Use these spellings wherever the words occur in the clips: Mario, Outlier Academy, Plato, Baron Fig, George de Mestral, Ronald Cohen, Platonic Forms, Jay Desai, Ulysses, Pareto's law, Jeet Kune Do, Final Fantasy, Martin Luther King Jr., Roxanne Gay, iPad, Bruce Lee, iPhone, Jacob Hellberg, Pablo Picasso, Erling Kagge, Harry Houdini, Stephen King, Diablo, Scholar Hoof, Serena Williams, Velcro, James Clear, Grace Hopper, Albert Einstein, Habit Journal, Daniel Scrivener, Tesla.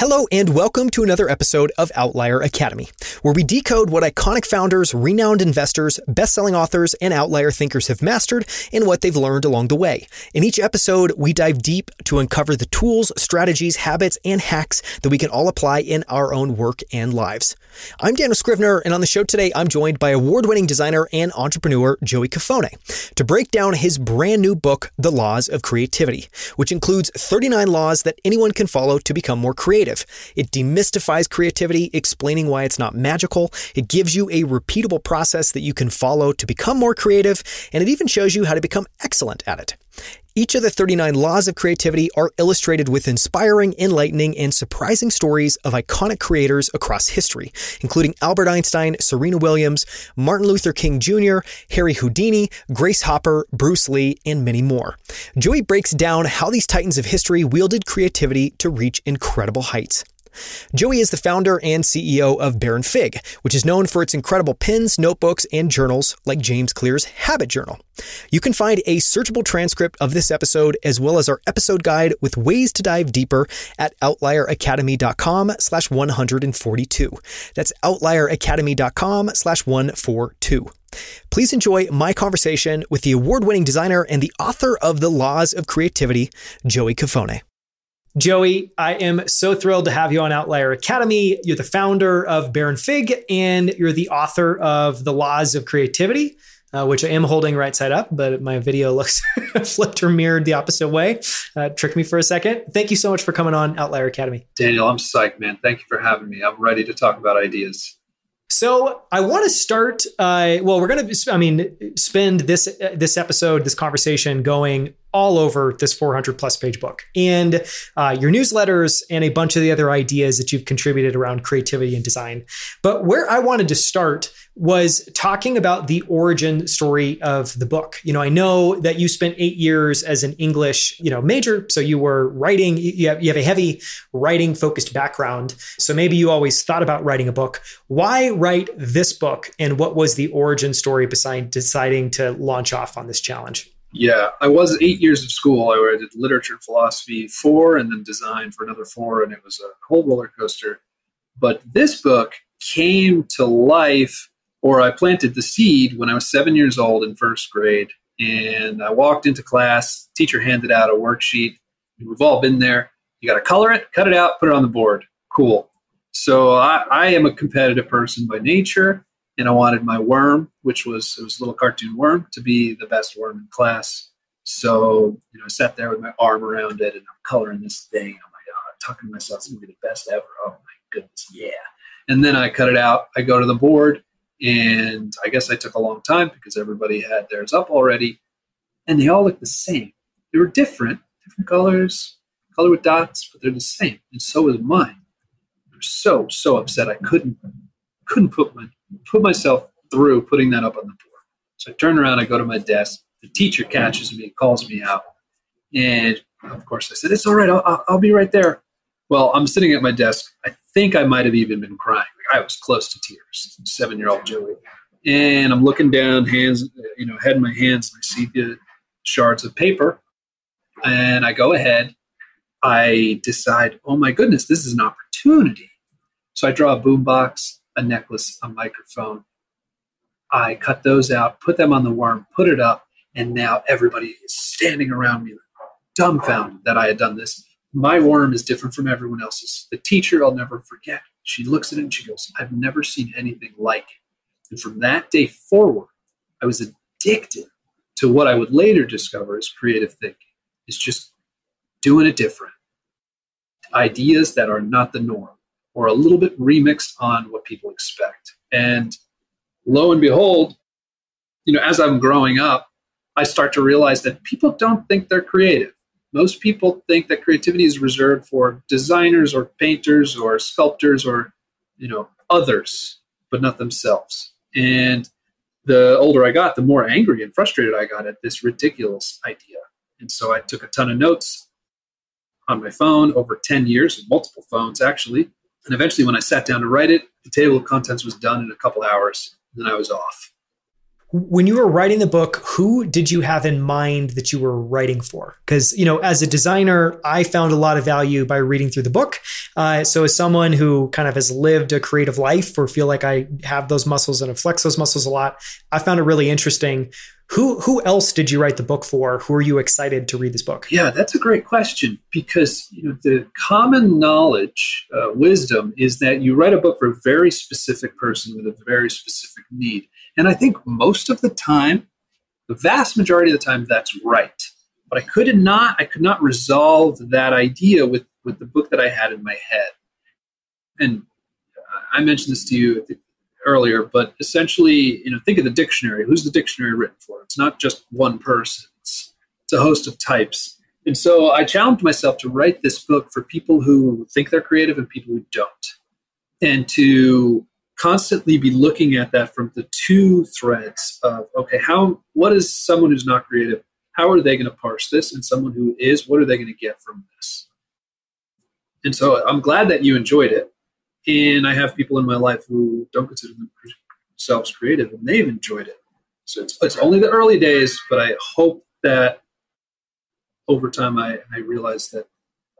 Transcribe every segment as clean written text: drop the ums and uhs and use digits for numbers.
Hello and welcome to another episode of Outlier Academy, where we decode what iconic founders, renowned investors, best-selling authors, and outlier thinkers have mastered and what they've learned along the way. In each episode, we dive deep to uncover the tools, strategies, habits, and hacks that we can all apply in our own work and lives. I'm Daniel Scrivener, and on the show today, I'm joined by award-winning designer and entrepreneur Joey Cofone to break down his brand new book, The Laws of Creativity, which includes 39 laws that anyone can follow to become more creative. It demystifies creativity, explaining why it's not magical. It gives you a repeatable process that you can follow to become more creative, and it even shows you how to become excellent at it. Each of the 39 laws of creativity are illustrated with inspiring, enlightening, and surprising stories of iconic creators across history, including Albert Einstein, Serena Williams, Martin Luther King Jr., Harry Houdini, Grace Hopper, Bruce Lee, and many more. Joey breaks down how these titans of history wielded creativity to reach incredible heights. Joey is the founder and CEO of Baron Fig, which is known for its incredible pens, notebooks, and journals like James Clear's Habit Journal. You can find a searchable transcript of this episode as well as our episode guide with ways to dive deeper at outlieracademy.com/142. That's outlieracademy.com/142. Please enjoy my conversation with the award-winning designer and the author of The Laws of Creativity, Joey Cofone. Joey, I am so thrilled to have you on Outlier Academy. You're the founder of Baron Fig, and you're the author of The Laws of Creativity, which I am holding right side up, but my video looks flipped or mirrored the opposite way. Tricked me for a second. Thank you so much for coming on Outlier Academy. Daniel, I'm psyched, man. Thank you for having me. I'm ready to talk about ideas. So I want to start, we're going to, spend this episode, this conversation going all over this 400 plus page book and your newsletters and a bunch of the other ideas that you've contributed around creativity and design. But where I wanted to start was talking about the origin story of the book. You know, I know that you spent 8 years as an English, major. So you were writing, you have a heavy writing focused background. So maybe you always thought about writing a book. Why write this book? And what was the origin story behind deciding to launch off on this challenge? Yeah, I was 8 years of school. I did literature and philosophy 4 and then design for another 4. And it was a whole roller coaster. But this book came to life, or I planted the seed when I was 7 years old in first grade. And I walked into class, teacher handed out a worksheet. We've all been there. You got to color it, cut it out, put it on the board. Cool. So I am a competitive person by nature. And I wanted my worm, which was a little cartoon worm, to be the best worm in class. So, I sat there with my arm around it and I'm coloring this thing. I'm like, oh, I'm talking to myself, it's going to be the best ever. Oh, my goodness. Yeah. And then I cut it out. I go to the board and I guess I took a long time because everybody had theirs up already. And they all looked the same. They were different colors, color with dots, but they're the same. And so was mine. I was so upset. I couldn't put myself through putting that up on the board. So I turn around, I go to my desk. The teacher catches me, calls me out. And of course I said, it's all right. I'll be right there. Well, I'm sitting at my desk. I think I might've even been crying. I was close to tears, 7-year-old Joey. And I'm looking down, hands, head in my hands. And I see the shards of paper and I go ahead. I decide, oh my goodness, this is an opportunity. So I draw a boombox, a necklace, a microphone. I cut those out, put them on the worm, put it up, and now everybody is standing around me dumbfounded that I had done this. My worm is different from everyone else's. The teacher, I'll never forget, she looks at it and she goes, I've never seen anything like it. And from that day forward, I was addicted to what I would later discover as creative thinking. It's just doing it different. Ideas that are not the norm, or a little bit remixed on what people expect. And lo and behold, as I'm growing up, I start to realize that people don't think they're creative. Most people think that creativity is reserved for designers or painters or sculptors or, others, but not themselves. And the older I got, the more angry and frustrated I got at this ridiculous idea. And so I took a ton of notes on my phone over 10 years, multiple phones actually. And eventually when I sat down to write it, the table of contents was done in a couple hours, and then I was off. When you were writing the book, who did you have in mind that you were writing for? Because, you know, as a designer, I found a lot of value by reading through the book. So as someone who kind of has lived a creative life or feel like I have those muscles and I flex those muscles a lot, I found it really interesting. Who else did you write the book for? Who are you excited to read this book? Yeah, that's a great question, because you know, the common knowledge, wisdom, is that you write a book for a very specific person with a very specific need. And I think most of the time, the vast majority of the time, that's right. But I could not resolve that idea with the book that I had in my head. And I mentioned this to you earlier, but essentially, you know, think of the dictionary. Who's the dictionary written for? It's not just one person. It's a host of types. And so I challenged myself to write this book for people who think they're creative and people who don't. And to constantly be looking at that from the two threads of, okay, what is someone who's not creative? How are they going to parse this? And someone who is, what are they going to get from this? And so I'm glad that you enjoyed it. And I have people in my life who don't consider themselves creative, and they've enjoyed it. So it's only the early days, but I hope that over time I realize that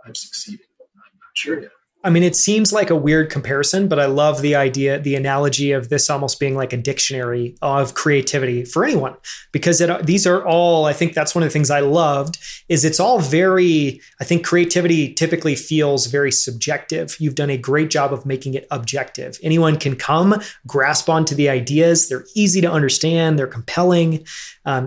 I've succeeded. I'm not sure yet. I mean, it seems like a weird comparison, but I love the idea, the analogy of this almost being like a dictionary of creativity for anyone, because these are all, I think that's one of the things I loved, is it's all very, I think creativity typically feels very subjective. You've done a great job of making it objective. Anyone can come grasp onto the ideas. They're easy to understand. They're compelling.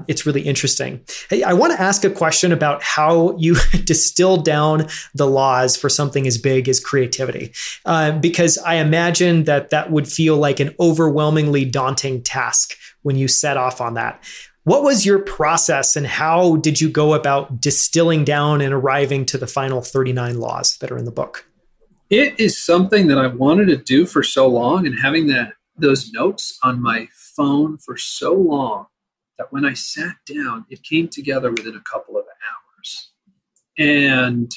It's really interesting. Hey, I want to ask a question about how you distill down the laws for something as big as creativity. Because I imagine that would feel like an overwhelmingly daunting task when you set off on that. What was your process, and how did you go about distilling down and arriving to the final 39 laws that are in the book? It is something that I wanted to do for so long, and having those notes on my phone for so long that when I sat down, it came together within a couple of hours. And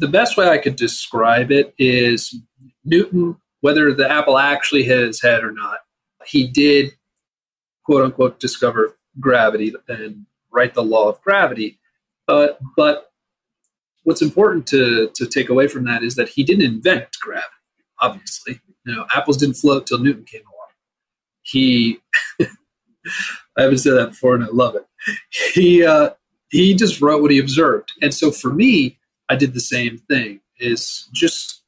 the best way I could describe it is Newton, whether the apple actually hit his head or not, he did, quote unquote, discover gravity and write the law of gravity. But what's important to take away from that is that he didn't invent gravity, obviously. You know, apples didn't float till Newton came along. I haven't said that before and I love it. He just wrote what he observed. And so for me, I did the same thing, is just,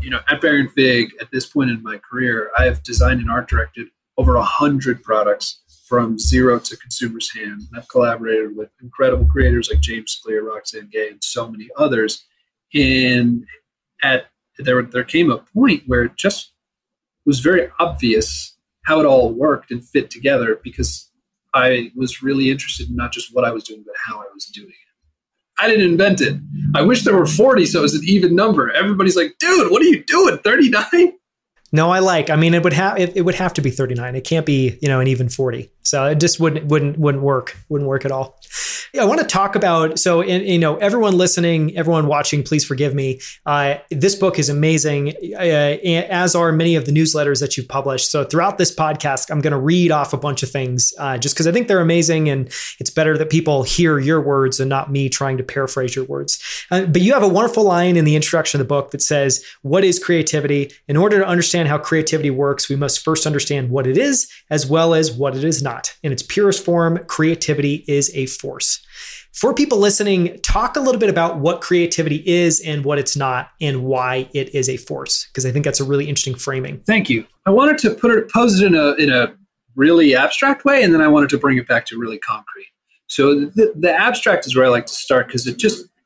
you know, at Baron Fig, at this point in my career, I have designed and art directed over 100 products from zero to consumers' hands. And I've collaborated with incredible creators like James Clear, Roxanne Gay, and so many others. And there came a point where it just was very obvious how it all worked and fit together, because I was really interested in not just what I was doing, but how I was doing it. I didn't invent it. I wish there were 40, so it was an even number. Everybody's like, dude, what are you doing? 39? No, I mean, it would have to be 39. It can't be, you know, an even 40. So it just wouldn't work at all. Yeah, I want to talk about, so, you know, everyone listening, everyone watching, please forgive me. This book is amazing, as are many of the newsletters that you've published. So throughout this podcast, I'm going to read off a bunch of things, just because I think they're amazing, and it's better that people hear your words and not me trying to paraphrase your words. But you have a wonderful line in the introduction of the book that says, "What is creativity? In order to understand how creativity works, we must first understand what it is, as well as what it is not. In its purest form, creativity is a force." For people listening, talk a little bit about what creativity is and what it's not, and why it is a force, because I think that's a really interesting framing. Thank you. I wanted to pose it in a really abstract way, and then I wanted to bring it back to really concrete. So the abstract is where I like to start, because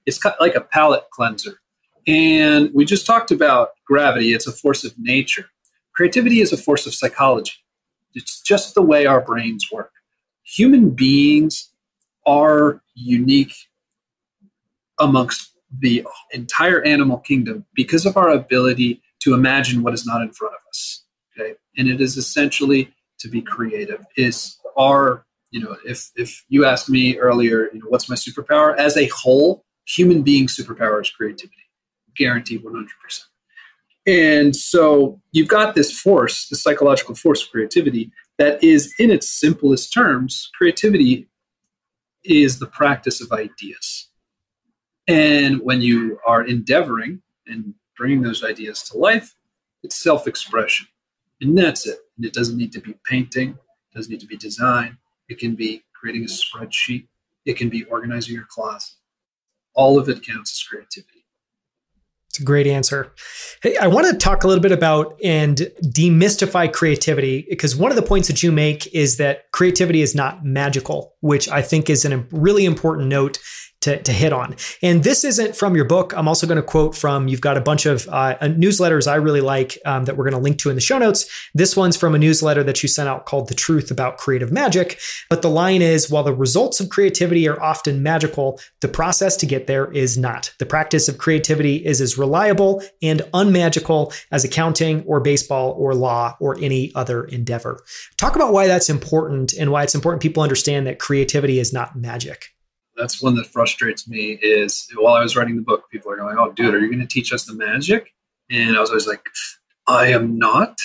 it's like a palate cleanser. And we just talked about gravity. It's a force of nature. Creativity is a force of psychology. It's just the way our brains work. Human beings are unique amongst the entire animal kingdom because of our ability to imagine what is not in front of us. Okay, and it is essentially to be creative. If you asked me earlier, you know, what's my superpower? As a whole, human being superpower is creativity, guaranteed 100%. And so you've got this force, the psychological force of creativity, that is, in its simplest terms, creativity is the practice of ideas. And when you are endeavoring and bringing those ideas to life, it's self-expression. And that's it. And it doesn't need to be painting. It doesn't need to be design. It can be creating a spreadsheet. It can be organizing your closet. All of it counts as creativity. It's a great answer. Hey, I want to talk a little bit about and demystify creativity, because one of the points that you make is that creativity is not magical, which I think is a really important note to hit on. And this isn't from your book. I'm also going to quote from, you've got a bunch of newsletters I really like that we're going to link to in the show notes. This one's from a newsletter that you sent out called The Truth About Creative Magic. But the line is, while the results of creativity are often magical, the process to get there is not. The practice of creativity is as reliable and unmagical as accounting or baseball or law or any other endeavor. Talk about why that's important and why it's important people understand that creativity is not magic. That's one that frustrates me is, while I was writing the book, people are going, oh, dude, are you going to teach us the magic? And I was always like, I am not,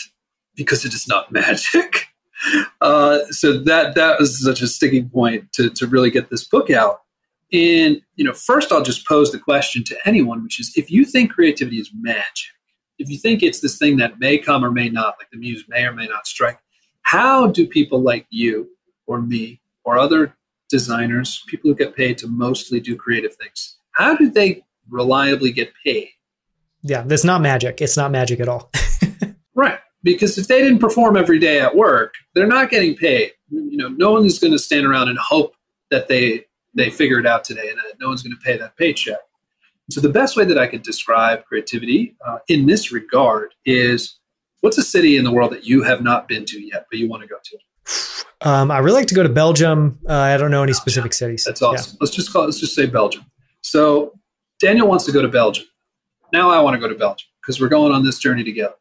because it is not magic. So that was such a sticking point to really get this book out. And, first I'll just pose the question to anyone, which is, if you think creativity is magic, if you think it's this thing that may come or may not, like the muse may or may not strike, how do people like you or me or other designers, people who get paid to mostly do creative things, how do they reliably get paid? Yeah, that's not magic. It's not magic at all. Right. Because if they didn't perform every day at work, they're not getting paid. No one is going to stand around and hope that they figure it out today, and no one's going to pay that paycheck. So the best way that I could describe creativity in this regard is, what's a city in the world that you have not been to yet, but you want to go to? I really like to go to Belgium. I don't know any specific cities. That's awesome. Yeah. Let's just say Belgium. So Daniel wants to go to Belgium. Now I want to go to Belgium because we're going on this journey together.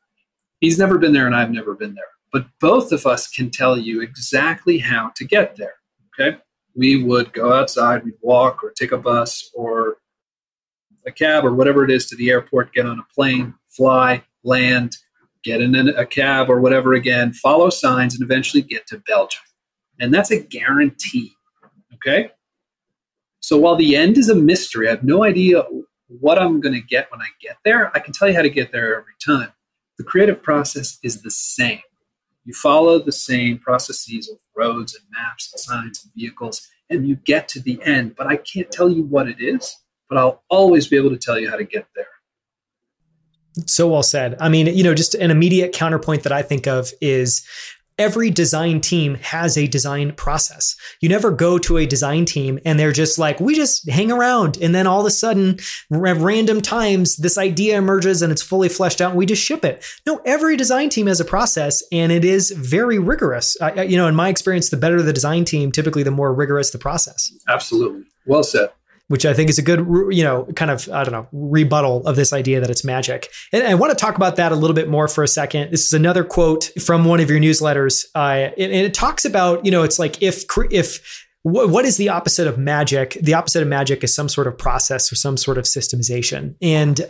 He's never been there and I've never been there, but both of us can tell you exactly how to get there. Okay. We would go outside, we'd walk or take a bus or a cab or whatever it is to the airport, get on a plane, fly, land, get in a cab or whatever again, follow signs, and eventually get to Belgium. And that's a guarantee, okay? So while the end is a mystery, I have no idea what I'm going to get when I get there. I can tell you how to get there every time. The creative process is the same. You follow the same processes of roads and maps and signs and vehicles, and you get to the end. But I can't tell you what it is, but I'll always be able to tell you how to get there. So well said. I mean, just an immediate counterpoint that I think of is every design team has a design process. You never go to a design team and they're just like, we just hang around. And then all of a sudden, at random times, this idea emerges and it's fully fleshed out and we just ship it. No, every design team has a process and it is very rigorous. In my experience, the better the design team, typically the more rigorous the process. Absolutely. Well said. Which I think is a good, rebuttal of this idea that it's magic. And I want to talk about that a little bit more for a second. This is another quote from one of your newsletters. And it talks about, it's like if what is the opposite of magic? The opposite of magic is some sort of process or some sort of systemization. And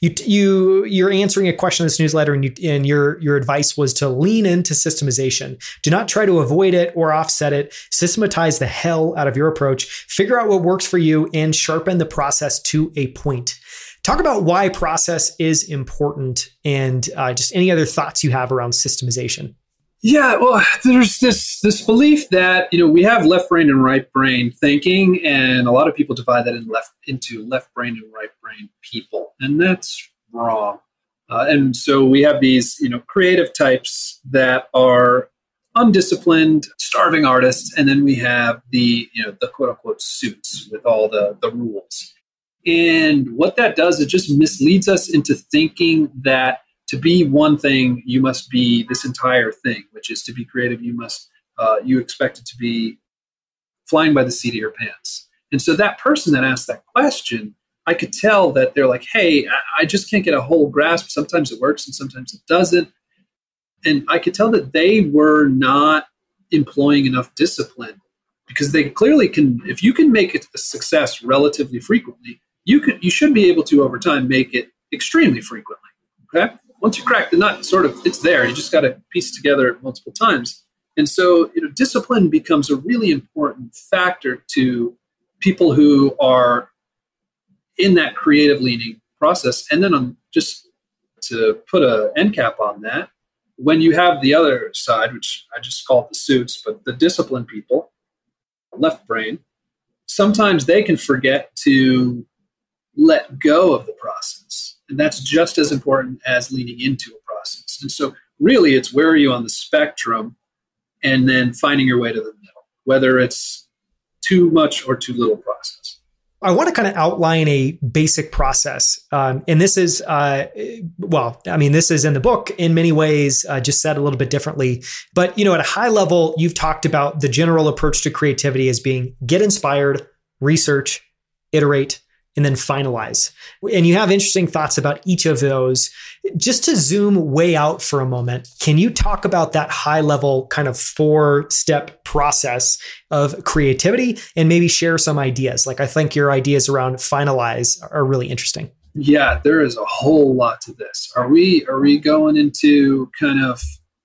you're answering a question in this newsletter, and your advice was to lean into systemization. Do not try to avoid it or offset it. Systematize the hell out of your approach. Figure out what works for you and sharpen the process to a point. Talk about why process is important and just any other thoughts you have around systemization. Yeah, well, there's this belief that, we have left brain and right brain thinking, and a lot of people divide that into left brain and right brain people, and that's wrong. And so we have these, creative types that are undisciplined, starving artists, and then we have the, the quote unquote suits with all the rules. And what that does, it just misleads us into thinking that to be one thing, you must be this entire thing, which is to be creative, you must, you expect it to be flying by the seat of your pants. And so that person that asked that question, I could tell that they're like, hey, I just can't get a whole grasp. Sometimes it works and sometimes it doesn't. And I could tell that they were not employing enough discipline, because they clearly can, if you can make it a success relatively frequently, you should be able to over time make it extremely frequently, okay? Once you crack the nut, it's there. You just got to piece it together multiple times. And so, discipline becomes a really important factor to people who are in that creative leaning process. And then just to put an end cap on that, when you have the other side, which I just call the suits, but the disciplined people, left brain, sometimes they can forget to let go of the process. And that's just as important as leaning into a process. And so really it's where are you on the spectrum and then finding your way to the middle, whether it's too much or too little process. I want to kind of outline a basic process. And this is, this is in the book in many ways, just said a little bit differently. But, at a high level, you've talked about the general approach to creativity as being get inspired, research, iterate, and then finalize. And you have interesting thoughts about each of those. Just to zoom way out for a moment, can you talk about that high level kind of 4-step process of creativity and maybe share some ideas? Like I think your ideas around finalize are really interesting. Yeah, there is a whole lot to this. Are we going into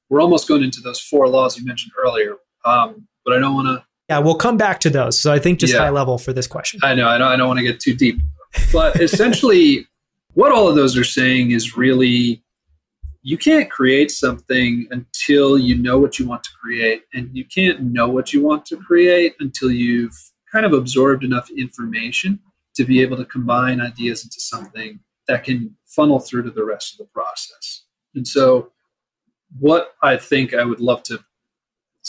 we're almost going into those 4 laws you mentioned earlier, but I don't want to. Yeah, we'll come back to those. So I think just high level for this question. I know. I don't want to get too deep. But essentially, what all of those are saying is really you can't create something until you know what you want to create. And you can't know what you want to create until you've kind of absorbed enough information to be able to combine ideas into something that can funnel through to the rest of the process. And so what I think I would love to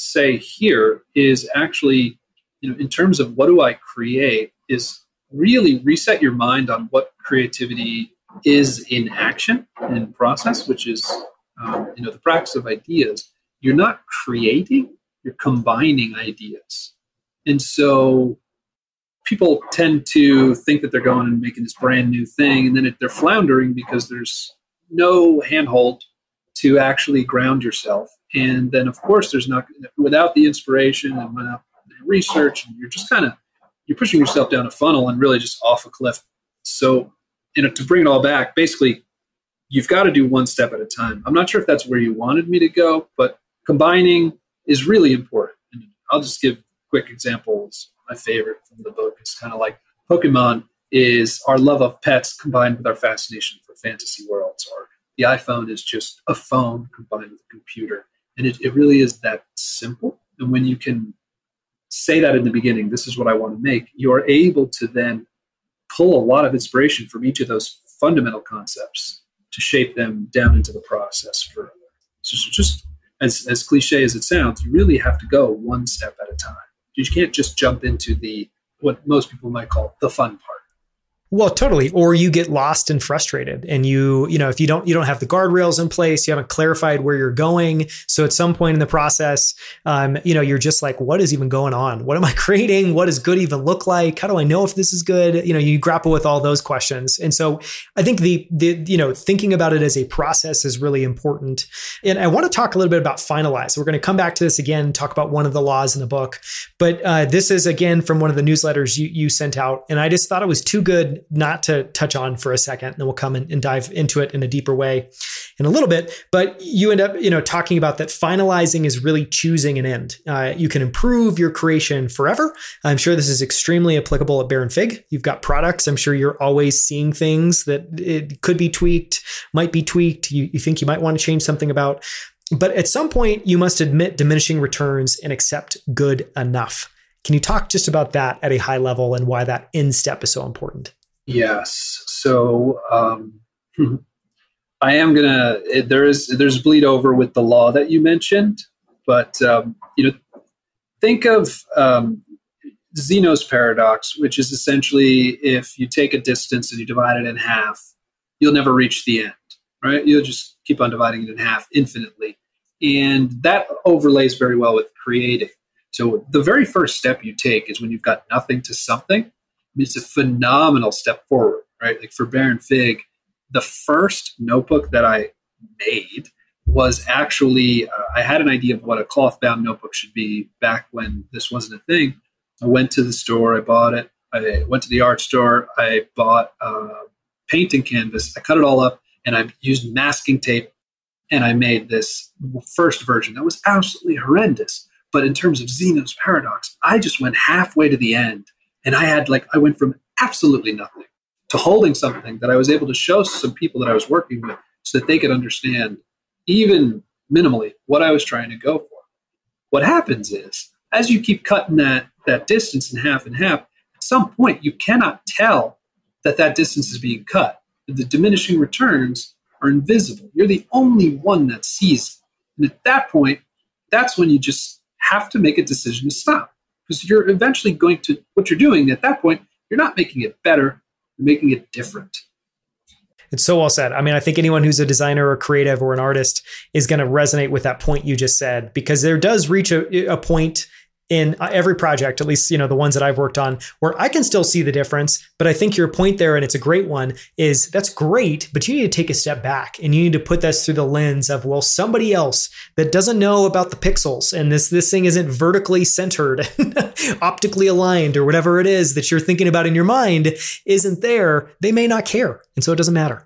say here is actually, in terms of what do I create, is really reset your mind on what creativity is in action and process, which is, the practice of ideas. You're not creating, you're combining ideas. And so people tend to think that they're going and making this brand new thing, and then they're floundering because there's no handhold to actually ground yourself. And then, of course, there's not without the inspiration and without the research, and you're just you're pushing yourself down a funnel and really just off a cliff. So, to bring it all back, basically, you've got to do one step at a time. I'm not sure if that's where you wanted me to go, but combining is really important. And I'll just give quick examples. My favorite from the book is Pokemon is our love of pets combined with our fascination for fantasy worlds, or the iPhone is just a phone combined with a computer. And it really is that simple. And when you can say that in the beginning, this is what I want to make, you're able to then pull a lot of inspiration from each of those fundamental concepts to shape them down into the process further. So just as cliche as it sounds, you really have to go one step at a time. You can't just jump into what most people might call the fun part. Well, totally. Or you get lost and frustrated and if you don't have the guardrails in place, you haven't clarified where you're going. So at some point in the process, you're just like, what is even going on? What am I creating? What does good even look like? How do I know if this is good? You grapple with all those questions. And so I think the thinking about it as a process is really important. And I want to talk a little bit about finalize. We're going to come back to this again, talk about one of the laws in the book, but this is again, from one of the newsletters you sent out. And I just thought it was too good not to touch on for a second, and then we'll come in and dive into it in a deeper way in a little bit. But you end up, talking about that finalizing is really choosing an end. You can improve your creation forever. I'm sure this is extremely applicable at Baron Fig. You've got products. I'm sure you're always seeing things that it could be tweaked, might be tweaked. You think you might want to change something about, but at some point you must admit diminishing returns and accept good enough. Can you talk just about that at a high level and why that end step is so important? Yes. So I am going to, there's bleed over with the law that you mentioned, but, think of Zeno's paradox, which is essentially if you take a distance and you divide it in half, you'll never reach the end, right? You'll just keep on dividing it in half infinitely. And that overlays very well with creating. So the very first step you take is when you've got nothing to something. It's a phenomenal step forward, right? Like for Baron Fig, the first notebook that I made was actually, I had an idea of what a cloth-bound notebook should be back when this wasn't a thing. I went to the store, I bought it. I went to the art store, I bought paint and canvas. I cut it all up and I used masking tape And I made this first version that was absolutely horrendous. But in terms of Zeno's paradox, I just went halfway to the end. And I had I went from absolutely nothing to holding something that I was able to show some people that I was working with so that they could understand even minimally what I was trying to go for. What happens is, as you keep cutting that distance in half and half, at some point you cannot tell that distance is being cut. The diminishing returns are invisible. You're the only one that sees it. And at that point, that's when you just have to make a decision to stop. Because you're eventually going to, what you're doing at that point, you're not making it better, you're making it different. It's so well said. I mean, I think anyone who's a designer or creative or an artist is going to resonate with that point you just said, because there does reach a point in every project, at least, the ones that I've worked on, where I can still see the difference. But I think your point there, and it's a great one, is that's great, but you need to take a step back and you need to put this through the lens of, well, somebody else that doesn't know about the pixels and this thing isn't vertically centered, optically aligned, or whatever it is that you're thinking about in your mind isn't there. They may not care. And so it doesn't matter.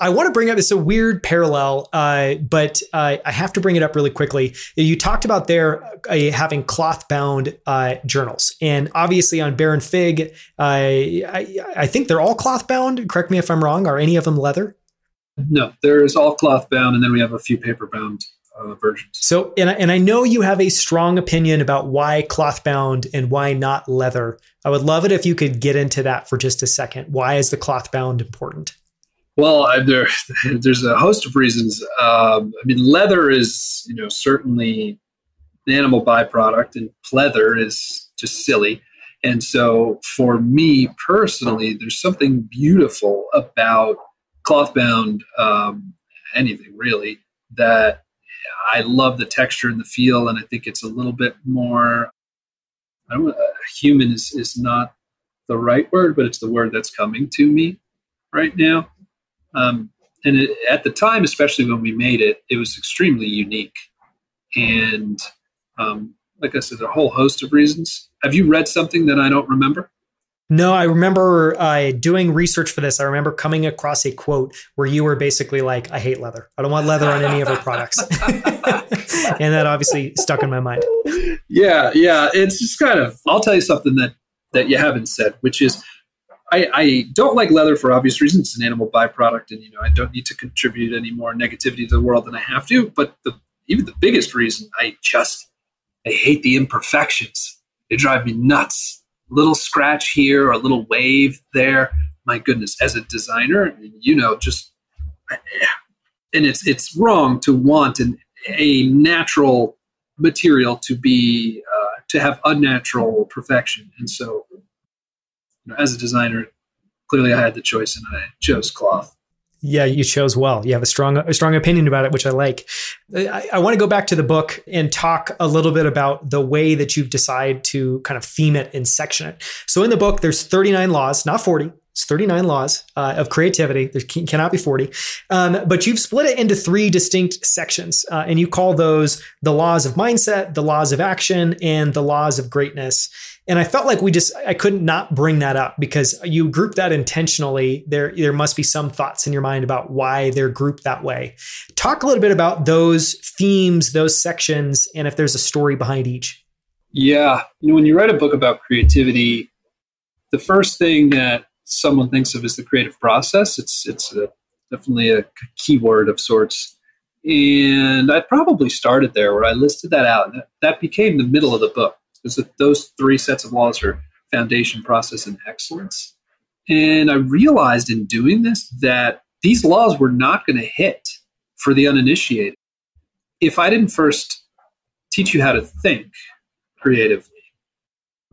I want to bring up, it's a weird parallel, but I have to bring it up really quickly. You talked about there having cloth-bound journals. And obviously on Baron Fig, I think they're all cloth-bound. Correct me if I'm wrong. Are any of them leather? No, there's all cloth-bound, and then we have a few paper-bound versions. So, and I know you have a strong opinion about why cloth-bound and why not leather. I would love it if you could get into that for just a second. Why is the cloth-bound important? Well, there's a host of reasons. Leather is, certainly an animal byproduct, and pleather is just silly. And so for me personally, there's something beautiful about cloth-bound anything, really, that I love the texture and the feel, and I think it's a little bit more, human is not the right word, but it's the word that's coming to me right now. And at the time, especially when we made it, it was extremely unique. And like I said, a whole host of reasons. Have you read something that I don't remember? No, I remember doing research for this. I remember coming across a quote where you were basically like, I hate leather. I don't want leather on any of our products. And that obviously stuck in my mind. Yeah. It's just kind of, I'll tell you something that you haven't said, which is, I don't like leather for obvious reasons. It's an animal byproduct, and I don't need to contribute any more negativity to the world than I have to. But even the biggest reason, I hate the imperfections. They drive me nuts. A little scratch here or a little wave there. My goodness, as a designer, and it's wrong to want a natural material to be to have unnatural perfection, and so. As a designer, clearly I had the choice and I chose cloth. Yeah, you chose well. You have a strong opinion about it, which I like. I want to go back to the book and talk a little bit about the way that you've decided to kind of theme it and section it. So in the book, there's 39 laws, not 40. It's 39 laws of creativity. There cannot be 40. But you've split it into three distinct sections. And you call those the laws of mindset, the laws of action, and the laws of greatness. And I felt like I couldn't not bring that up because you grouped that intentionally. There must be some thoughts in your mind about why they're grouped that way. Talk a little bit about those themes, those sections, and if there's a story behind each. Yeah. When you write a book about creativity, the first thing that someone thinks of as the creative process. It's definitely a keyword of sorts. And I probably started there where I listed that out. That became the middle of the book. Because those three sets of laws are foundation, process, and excellence. And I realized in doing this that these laws were not going to hit for the uninitiated. If I didn't first teach you how to think creatively,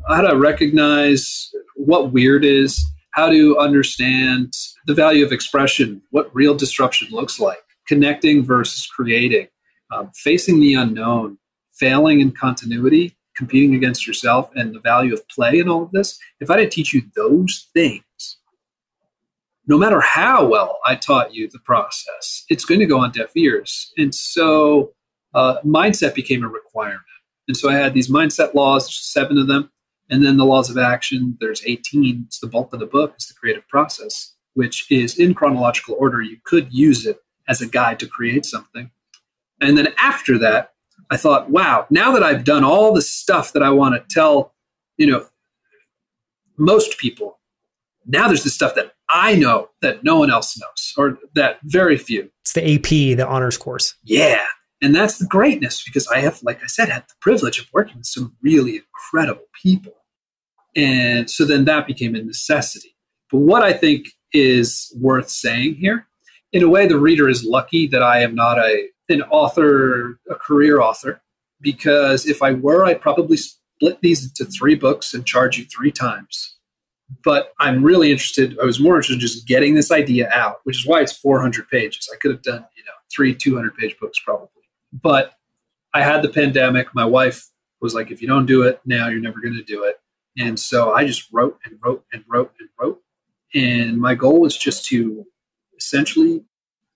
how to recognize what weird is, how to understand the value of expression, what real disruption looks like, connecting versus creating, facing the unknown, failing in continuity, competing against yourself, and the value of play in all of this. If I didn't teach you those things, no matter how well I taught you the process, it's going to go on deaf ears. And so mindset became a requirement. And so I had these mindset laws, 7 of them. And then the laws of action, there's 18. It's the bulk of the book. It's the creative process, which is in chronological order. You could use it as a guide to create something. And then after that, I thought, wow, now that I've done all the stuff that I want to tell, most people, now there's the stuff that I know that no one else knows, or that very few. It's the AP, the honors course. Yeah. And that's the greatness, because I have, like I said, had the privilege of working with some really incredible people. And so then that became a necessity. But what I think is worth saying here, in a way, the reader is lucky that I am not an author, a career author, because if I were, I'd probably split these into 3 books and charge you 3 times. But I was more interested in just getting this idea out, which is why it's 400 pages. I could have done, 3 200-page books probably. But I had the pandemic. My wife was like, if you don't do it now, you're never going to do it. And so I just wrote and wrote and wrote and wrote. And my goal was just to essentially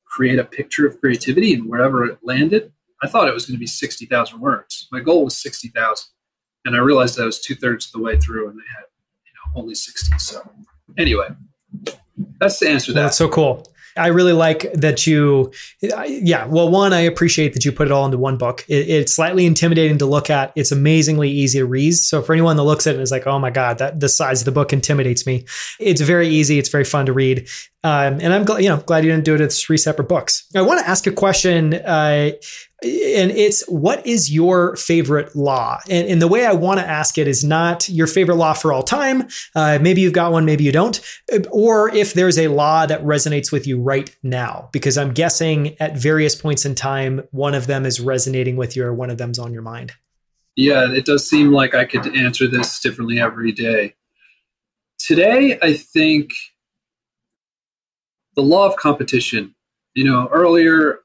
create a picture of creativity, and wherever it landed, I thought it was going to be 60,000 words. My goal was 60,000. And I realized that I was 2/3 of the way through, and they had only 60. So anyway, that's the answer to that. That's so cool. I really like that you, one, I appreciate that you put it all into one book. It's slightly intimidating to look at. It's amazingly easy to read. So for anyone that looks at it and is like, oh my God, that the size of the book intimidates me. It's very easy. It's very fun to read. And I'm glad you didn't do it as 3 separate books. I want to ask a question, and it's, what is your favorite law? And the way I want to ask it is not your favorite law for all time. Maybe you've got one, maybe you don't. Or if there's a law that resonates with you right now, because I'm guessing at various points in time, one of them is resonating with you or one of them's on your mind. Yeah, it does seem like I could answer this differently every day. Today, I think the law of competition. Earlier,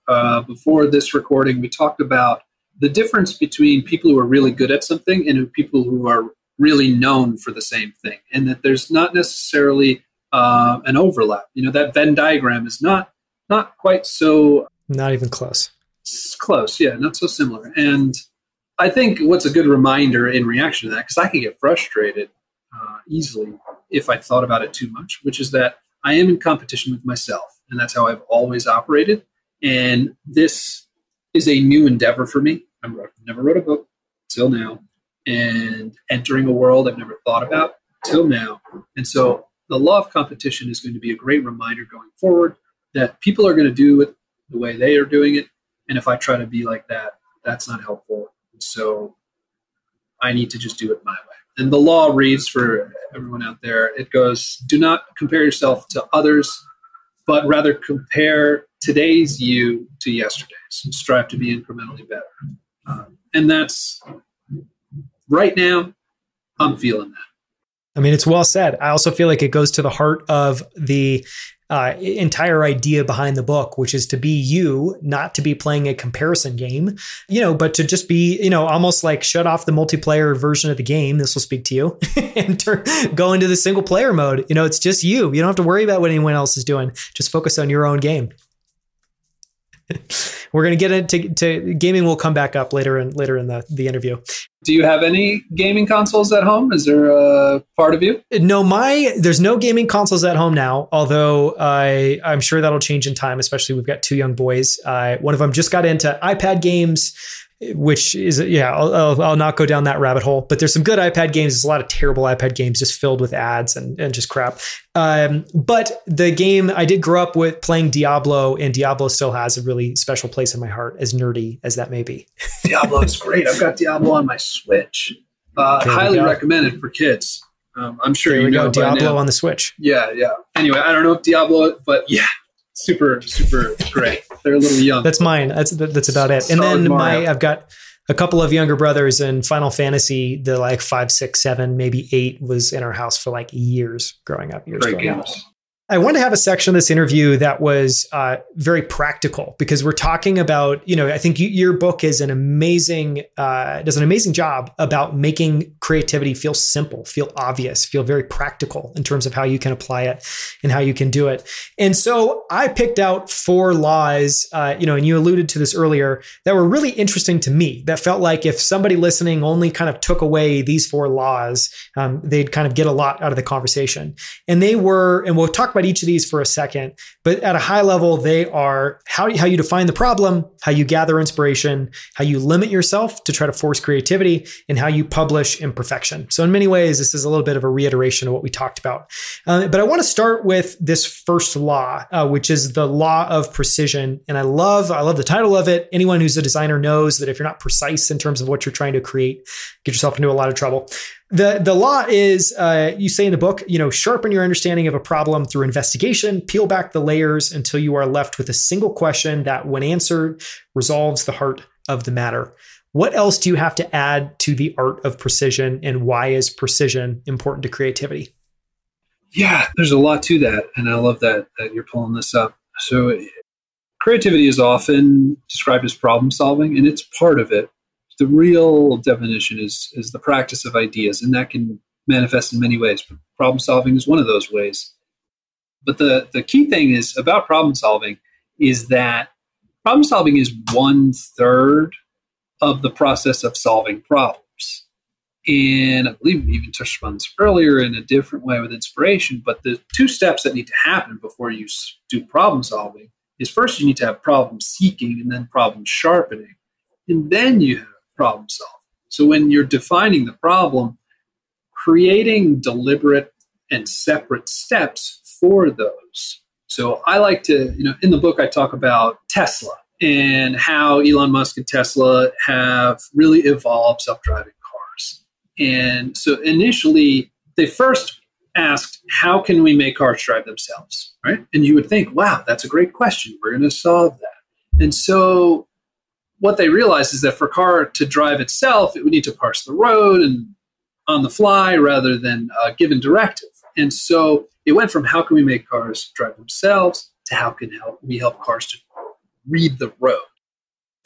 before this recording, we talked about the difference between people who are really good at something and people who are really known for the same thing, and that there's not necessarily an overlap. That Venn diagram is not quite so... Not even close. Close, yeah, not so similar. And I think what's a good reminder in reaction to that, because I can get frustrated easily if I thought about it too much, which is that I am in competition with myself, and that's how I've always operated. And this is a new endeavor for me. I've never wrote a book till now, and entering a world I've never thought about till now. And so the law of competition is going to be a great reminder going forward that people are going to do it the way they are doing it. And if I try to be like that, that's not helpful. And so I need to just do it my way. And the law reads, for everyone out there, it goes, do not compare yourself to others, but rather compare today's you to yesterday's and strive to be incrementally better. And that's, right now, I'm feeling that. I mean, it's well said. I also feel like it goes to the heart of the entire idea behind the book, which is to be you, not to be playing a comparison game, but to just be, almost like shut off the multiplayer version of the game. This will speak to you and go into the single player mode. It's just you. You don't have to worry about what anyone else is doing. Just focus on your own game. We're going to get into gaming. We'll come back up later in the interview. Do you have any gaming consoles at home? Is there a part of you? No, there's no gaming consoles at home now, although I'm sure that'll change in time, especially we've got 2 young boys. One of them just got into iPad games, which is, I'll not go down that rabbit hole, but there's some good iPad games. There's a lot of terrible iPad games just filled with ads and just crap. But the game I did grow up with playing Diablo, and Diablo still has a really special place in my heart, as nerdy as that may be. Diablo is great. I've got Diablo on my Switch. Highly recommended for kids. I'm sure Diablo on the Switch. Yeah. Anyway, I don't know if Diablo, but yeah. Super, super great. They're a little young. That's mine. That's about it. And then Mario. I've got a couple of younger brothers, and Final Fantasy, the 5, 6, 7, maybe 8 was in our house for years growing up. I wanted to have a section of this interview that was very practical, because we're talking about, I think your book is does an amazing job about making creativity feel simple, feel obvious, feel very practical in terms of how you can apply it and how you can do it. And so I picked out 4 laws, and you alluded to this earlier, that were really interesting to me, that felt like if somebody listening only kind of took away these 4 laws, they'd kind of get a lot out of the conversation. And we'll talk about each of these for a second, but at a high level, they are how you define the problem, how you gather inspiration, how you limit yourself to try to force creativity, and how you publish imperfection. So in many ways, this is a little bit of a reiteration of what we talked about. But I want to start with this first law, which is the law of precision. And I love the title of it. Anyone who's a designer knows that if you're not precise in terms of what you're trying to create, get yourself into a lot of trouble. The law is, you say in the book, sharpen your understanding of a problem through investigation, peel back the layers until you are left with a single question that, when answered, resolves the heart of the matter. What else do you have to add to the art of precision, and why is precision important to creativity? Yeah, there's a lot to that. And I love that you're pulling this up. So creativity is often described as problem solving, and it's part of it. The real definition is the practice of ideas, and that can manifest in many ways. Problem solving is one of those ways. But the key thing is about problem solving is that problem solving is 1/3 of the process of solving problems. And I believe we even touched upon this earlier in a different way with inspiration, but the two steps that need to happen before you do problem solving is, first, you need to have problem seeking, and then problem sharpening. And then you have problem solving. So when you're defining the problem, creating deliberate and separate steps for those. So I like to, in the book, I talk about Tesla and how Elon Musk and Tesla have really evolved self-driving cars. And so initially, they first asked, how can we make cars drive themselves, right? And you would think, wow, that's a great question. We're going to solve that. And so what they realized is that for a car to drive itself, it would need to parse the road and on the fly rather than a given directive. And so it went from how can we make cars drive themselves to how can we help cars to read the road.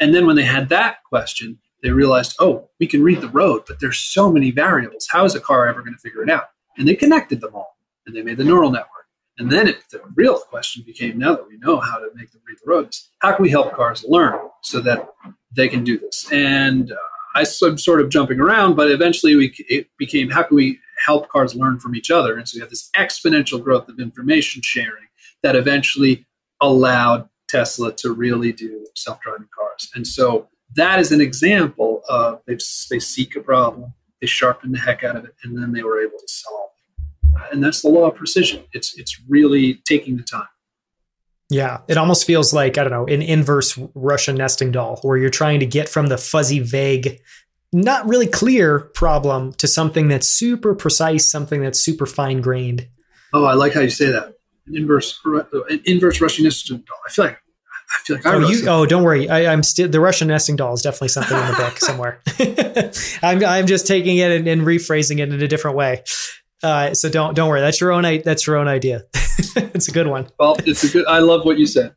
And then when they had that question, they realized, oh, we can read the road, but there's so many variables. How is a car ever going to figure it out? And they connected them all, and they made the neural network. And then the real question became, now that we know how to make them read the roads, how can we help cars learn so that they can do this? And I'm sort of jumping around, but eventually it became, how can we help cars learn from each other? And so you have this exponential growth of information sharing that eventually allowed Tesla to really do self-driving cars. And so that is an example of they seek a problem, they sharpen the heck out of it, and then they were able to solve it. And that's the law of precision. It's really taking the time. Yeah. It almost feels like, I don't know, an inverse Russian nesting doll, where you're trying to get from the fuzzy, vague, not really clear problem to something that's super precise, something that's super fine grained. Oh, I like how you say that. An inverse Russian nesting doll. I feel like I wrote something. Oh, don't worry. I'm still, the Russian nesting doll is definitely something in the book somewhere. I'm just taking it and rephrasing it in a different way. So don't worry. That's your own idea. It's a good one. Well, I love what you said.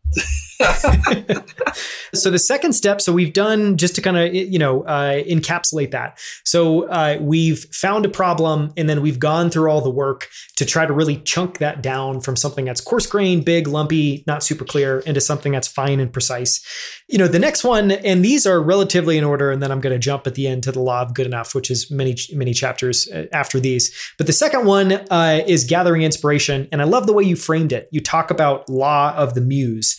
So the second step, so we've done just to kind of, encapsulate that. So we've found a problem, and then we've gone through all the work to try to really chunk that down from something that's coarse grained, big, lumpy, not super clear, into something that's fine and precise. The next one, and these are relatively in order, and then I'm going to jump at the end to the law of good enough, which is many, many chapters after these. But the second one is gathering inspiration. And I love the way you framed it. You talk about law of the muse.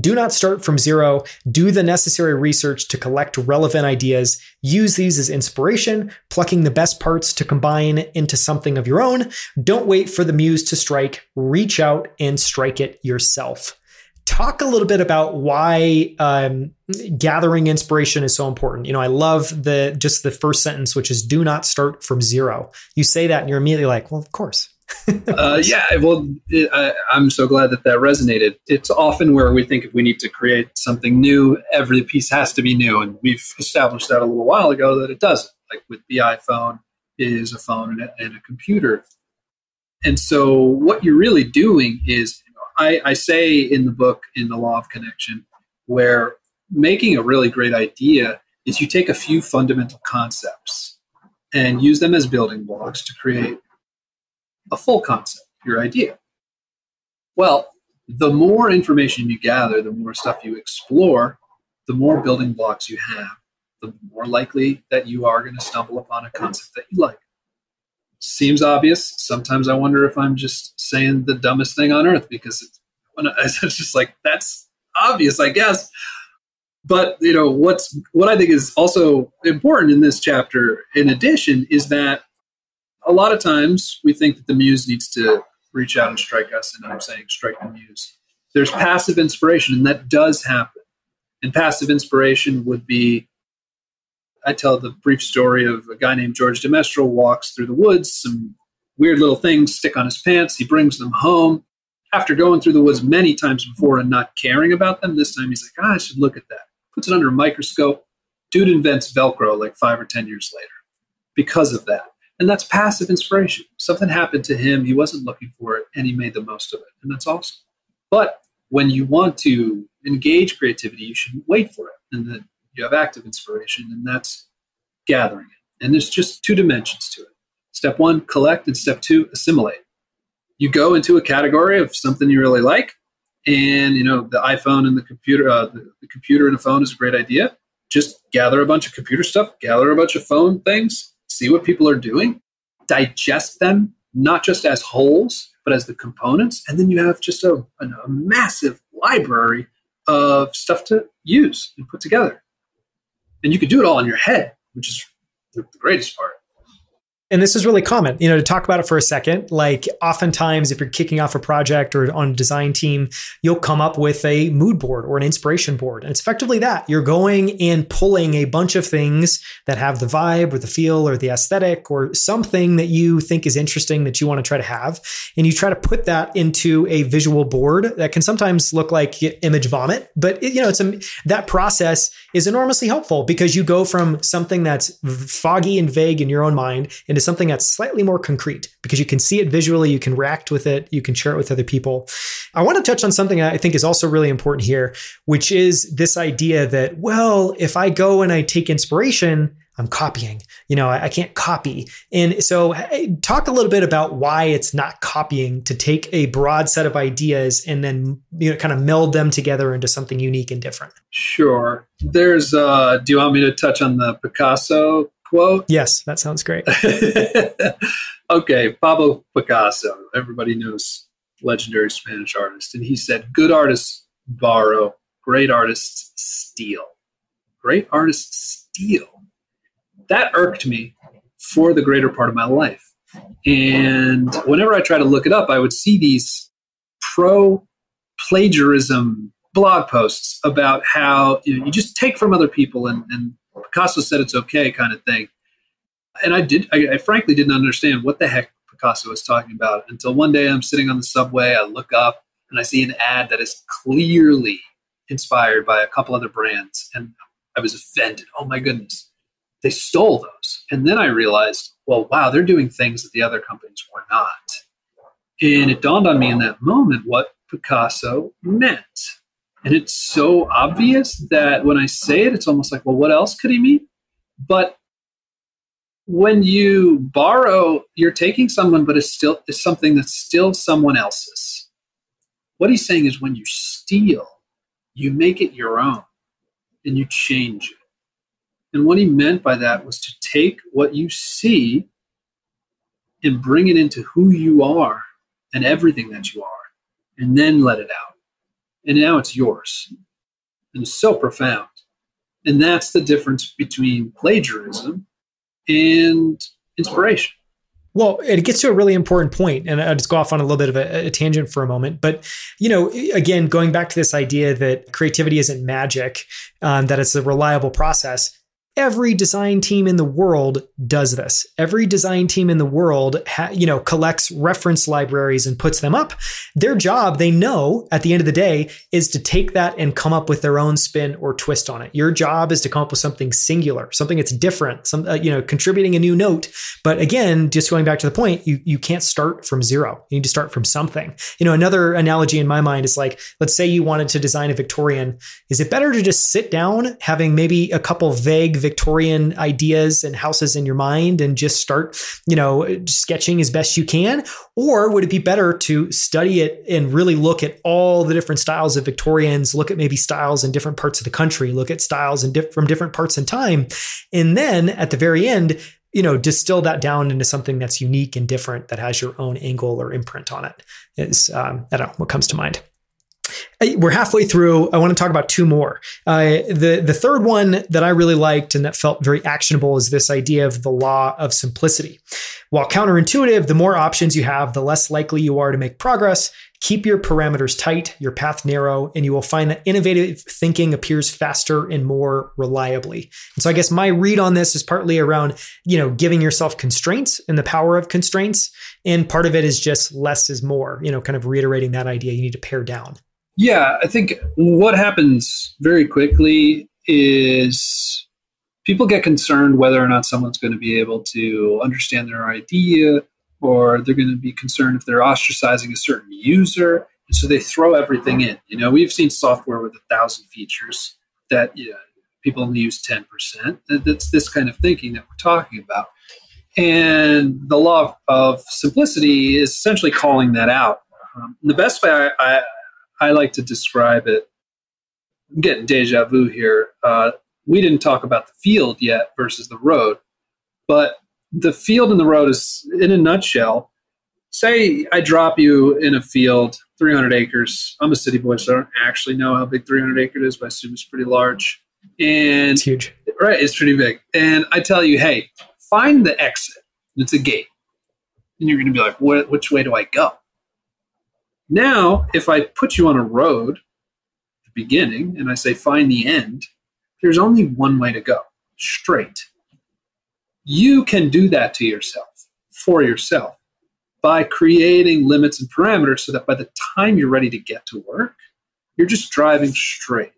Do not start from zero. Do the necessary research to collect relevant ideas. Use these as inspiration, plucking the best parts to combine into something of your own. Don't wait for the muse to strike. Reach out and strike it yourself. Talk a little bit about why gathering inspiration is so important. I love just the first sentence, which is do not start from zero. You say that and you're immediately like, well, of course. I'm so glad that resonated. It's often where we think if we need to create something new, every piece has to be new. And we've established that a little while ago that it doesn't. Like with the iPhone, it is a phone and a computer. And so what you're really doing is, I say in the book, in the Law of Connection, where making a really great idea is you take a few fundamental concepts and use them as building blocks to create a full concept, your idea. Well, the more information you gather, the more stuff you explore, the more building blocks you have, the more likely that you are going to stumble upon a concept that you like. seems obvious. Sometimes I wonder if I'm just saying the dumbest thing on earth, because it's just like, that's obvious, I guess. But, you know, what I think is also important in this chapter, in addition, is that a lot of times we think that the muse needs to reach out and strike us, and I'm saying strike the muse. There's passive inspiration, and that does happen. And passive inspiration would be, I tell the brief story of a guy named George de Mestral walks through the woods, some weird little things stick on his pants, he brings them home. After going through the woods many times before and not caring about them, this time he's like, I should look at that. Puts it under a microscope. Dude invents Velcro like 5 or 10 years later because of that. And that's passive inspiration. Something happened to him. He wasn't looking for it, and he made the most of it. And that's awesome. But when you want to engage creativity, you shouldn't wait for it. And then you have active inspiration, and that's gathering it. And there's just two dimensions to it. Step one, collect, and step two, assimilate. You go into a category of something you really like, and, you know, the iPhone and the computer, the computer and a phone is a great idea. Just gather a bunch of computer stuff, gather a bunch of phone things, see what people are doing, digest them, not just as wholes, but as the components. And then you have just a massive library of stuff to use and put together. And you can do it all in your head, which is the greatest part. And this is really common, you know, to talk about it for a second. Like, oftentimes if you're kicking off a project or on a design team, you'll come up with a mood board or an inspiration board. And it's effectively that. You're going and pulling a bunch of things that have the vibe or the feel or the aesthetic or something that you think is interesting that you want to try to have. And you try to put that into a visual board that can sometimes look like image vomit. But, it, you know, that process is enormously helpful, because you go from something that's foggy and vague in your own mind into something that's slightly more concrete, because you can see it visually, you can react with it, you can share it with other people. I want to touch on something I think is also really important here, which is this idea that, well, if I go and I take inspiration, I'm copying. You know, I can't copy. And so talk a little bit about why it's not copying to take a broad set of ideas and then, you know, kind of meld them together into something unique and different. Sure. There's, do you want me to touch on the Picasso quote? Yes, that sounds great. Okay, Pablo Picasso, everybody knows, legendary Spanish artist. And he said, good artists borrow, great artists steal. Great artists steal. That irked me for the greater part of my life. And whenever I try to look it up, I would see these pro-plagiarism blog posts about how, you know, you just take from other people and Picasso said it's okay kind of thing. And I frankly didn't understand what the heck Picasso was talking about until one day I'm sitting on the subway, I look up and I see an ad that is clearly inspired by a couple other brands. And I was offended. Oh my goodness. They stole those. And then I realized, well, wow, they're doing things that the other companies were not. And it dawned on me in that moment what Picasso meant. And it's so obvious that when I say it, it's almost like, well, what else could he mean? But when you borrow, you're taking someone, but it's something that's still someone else's. What he's saying is when you steal, you make it your own and you change it. And what he meant by that was to take what you see and bring it into who you are and everything that you are, and then let it out. And now it's yours. And it's so profound. And that's the difference between plagiarism and inspiration. Well, it gets to a really important point, and I'll just go off on a little bit of a tangent for a moment. But, you know, again, going back to this idea that creativity isn't magic, that it's a reliable process. Every design team in the world does this. Every design team in the world, collects reference libraries and puts them up. Their job, they know at the end of the day, is to take that and come up with their own spin or twist on it. Your job is to come up with something singular, something that's different, contributing a new note. But again, just going back to the point, you can't start from zero. You need to start from something. You know, another analogy in my mind is like, let's say you wanted to design a Victorian. Is it better to just sit down, having maybe a couple vague Victorian ideas and houses in your mind and just start, sketching as best you can? Or would it be better to study it and really look at all the different styles of Victorians, look at maybe styles in different parts of the country, look at styles from different parts in time, and then at the very end, you know, distill that down into something that's unique and different, that has your own angle or imprint on it, is, I don't know, what comes to mind. We're halfway through. I want to talk about two more. The third one that I really liked and that felt very actionable is this idea of the law of simplicity. While counterintuitive, the more options you have, the less likely you are to make progress. Keep your parameters tight, your path narrow, and you will find that innovative thinking appears faster and more reliably. And so I guess my read on this is partly around, you know, giving yourself constraints and the power of constraints. And part of it is just less is more, you know, kind of reiterating that idea. You need to pare down. Yeah, I think what happens very quickly is people get concerned whether or not someone's going to be able to understand their idea, or they're going to be concerned if they're ostracizing a certain user. And so they throw everything in. You know, we've seen software with 1,000 features that, you know, people only use 10%. That's this kind of thinking that we're talking about. And the law of simplicity is essentially calling that out. The best way I like to describe it, I'm getting deja vu here. We didn't talk about the field yet versus the road, but the field and the road is, in a nutshell, say I drop you in a field, 300 acres. I'm a city boy, so I don't actually know how big 300 acres is, but I assume it's pretty large. And it's huge. Right, it's pretty big. And I tell you, hey, find the exit. It's a gate. And you're going to be like, which way do I go? Now, if I put you on a road at the beginning and I say find the end, there's only one way to go, straight. You can do that to yourself, for yourself, by creating limits and parameters so that by the time you're ready to get to work, you're just driving straight.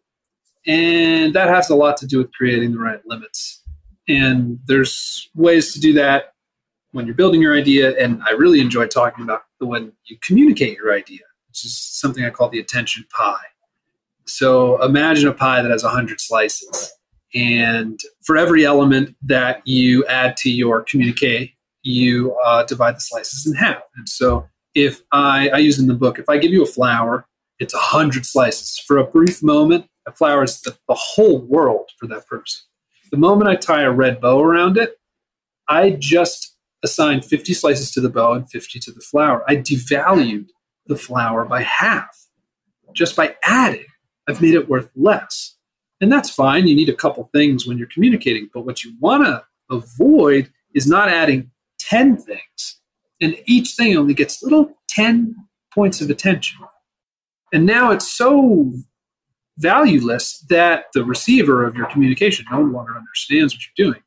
And that has a lot to do with creating the right limits. And there's ways to do that when you're building your idea, and I really enjoy talking about when you communicate your idea, which is something I call the attention pie. So imagine a pie that has 100 slices, and for every element that you add to your communique, you divide the slices in half. And so if I use in the book, if I give you a flower, it's 100 slices. For a brief moment, a flower is the whole world for that person. The moment I tie a red bow around it, I just assign 50 slices to the bow and 50 to the flower. I devalued the flower by half. Just by adding, I've made it worth less. And that's fine. You need a couple things when you're communicating. But what you want to avoid is not adding 10 things. And each thing only gets little 10 points of attention. And now it's so valueless that the receiver of your communication no longer understands what you're doing.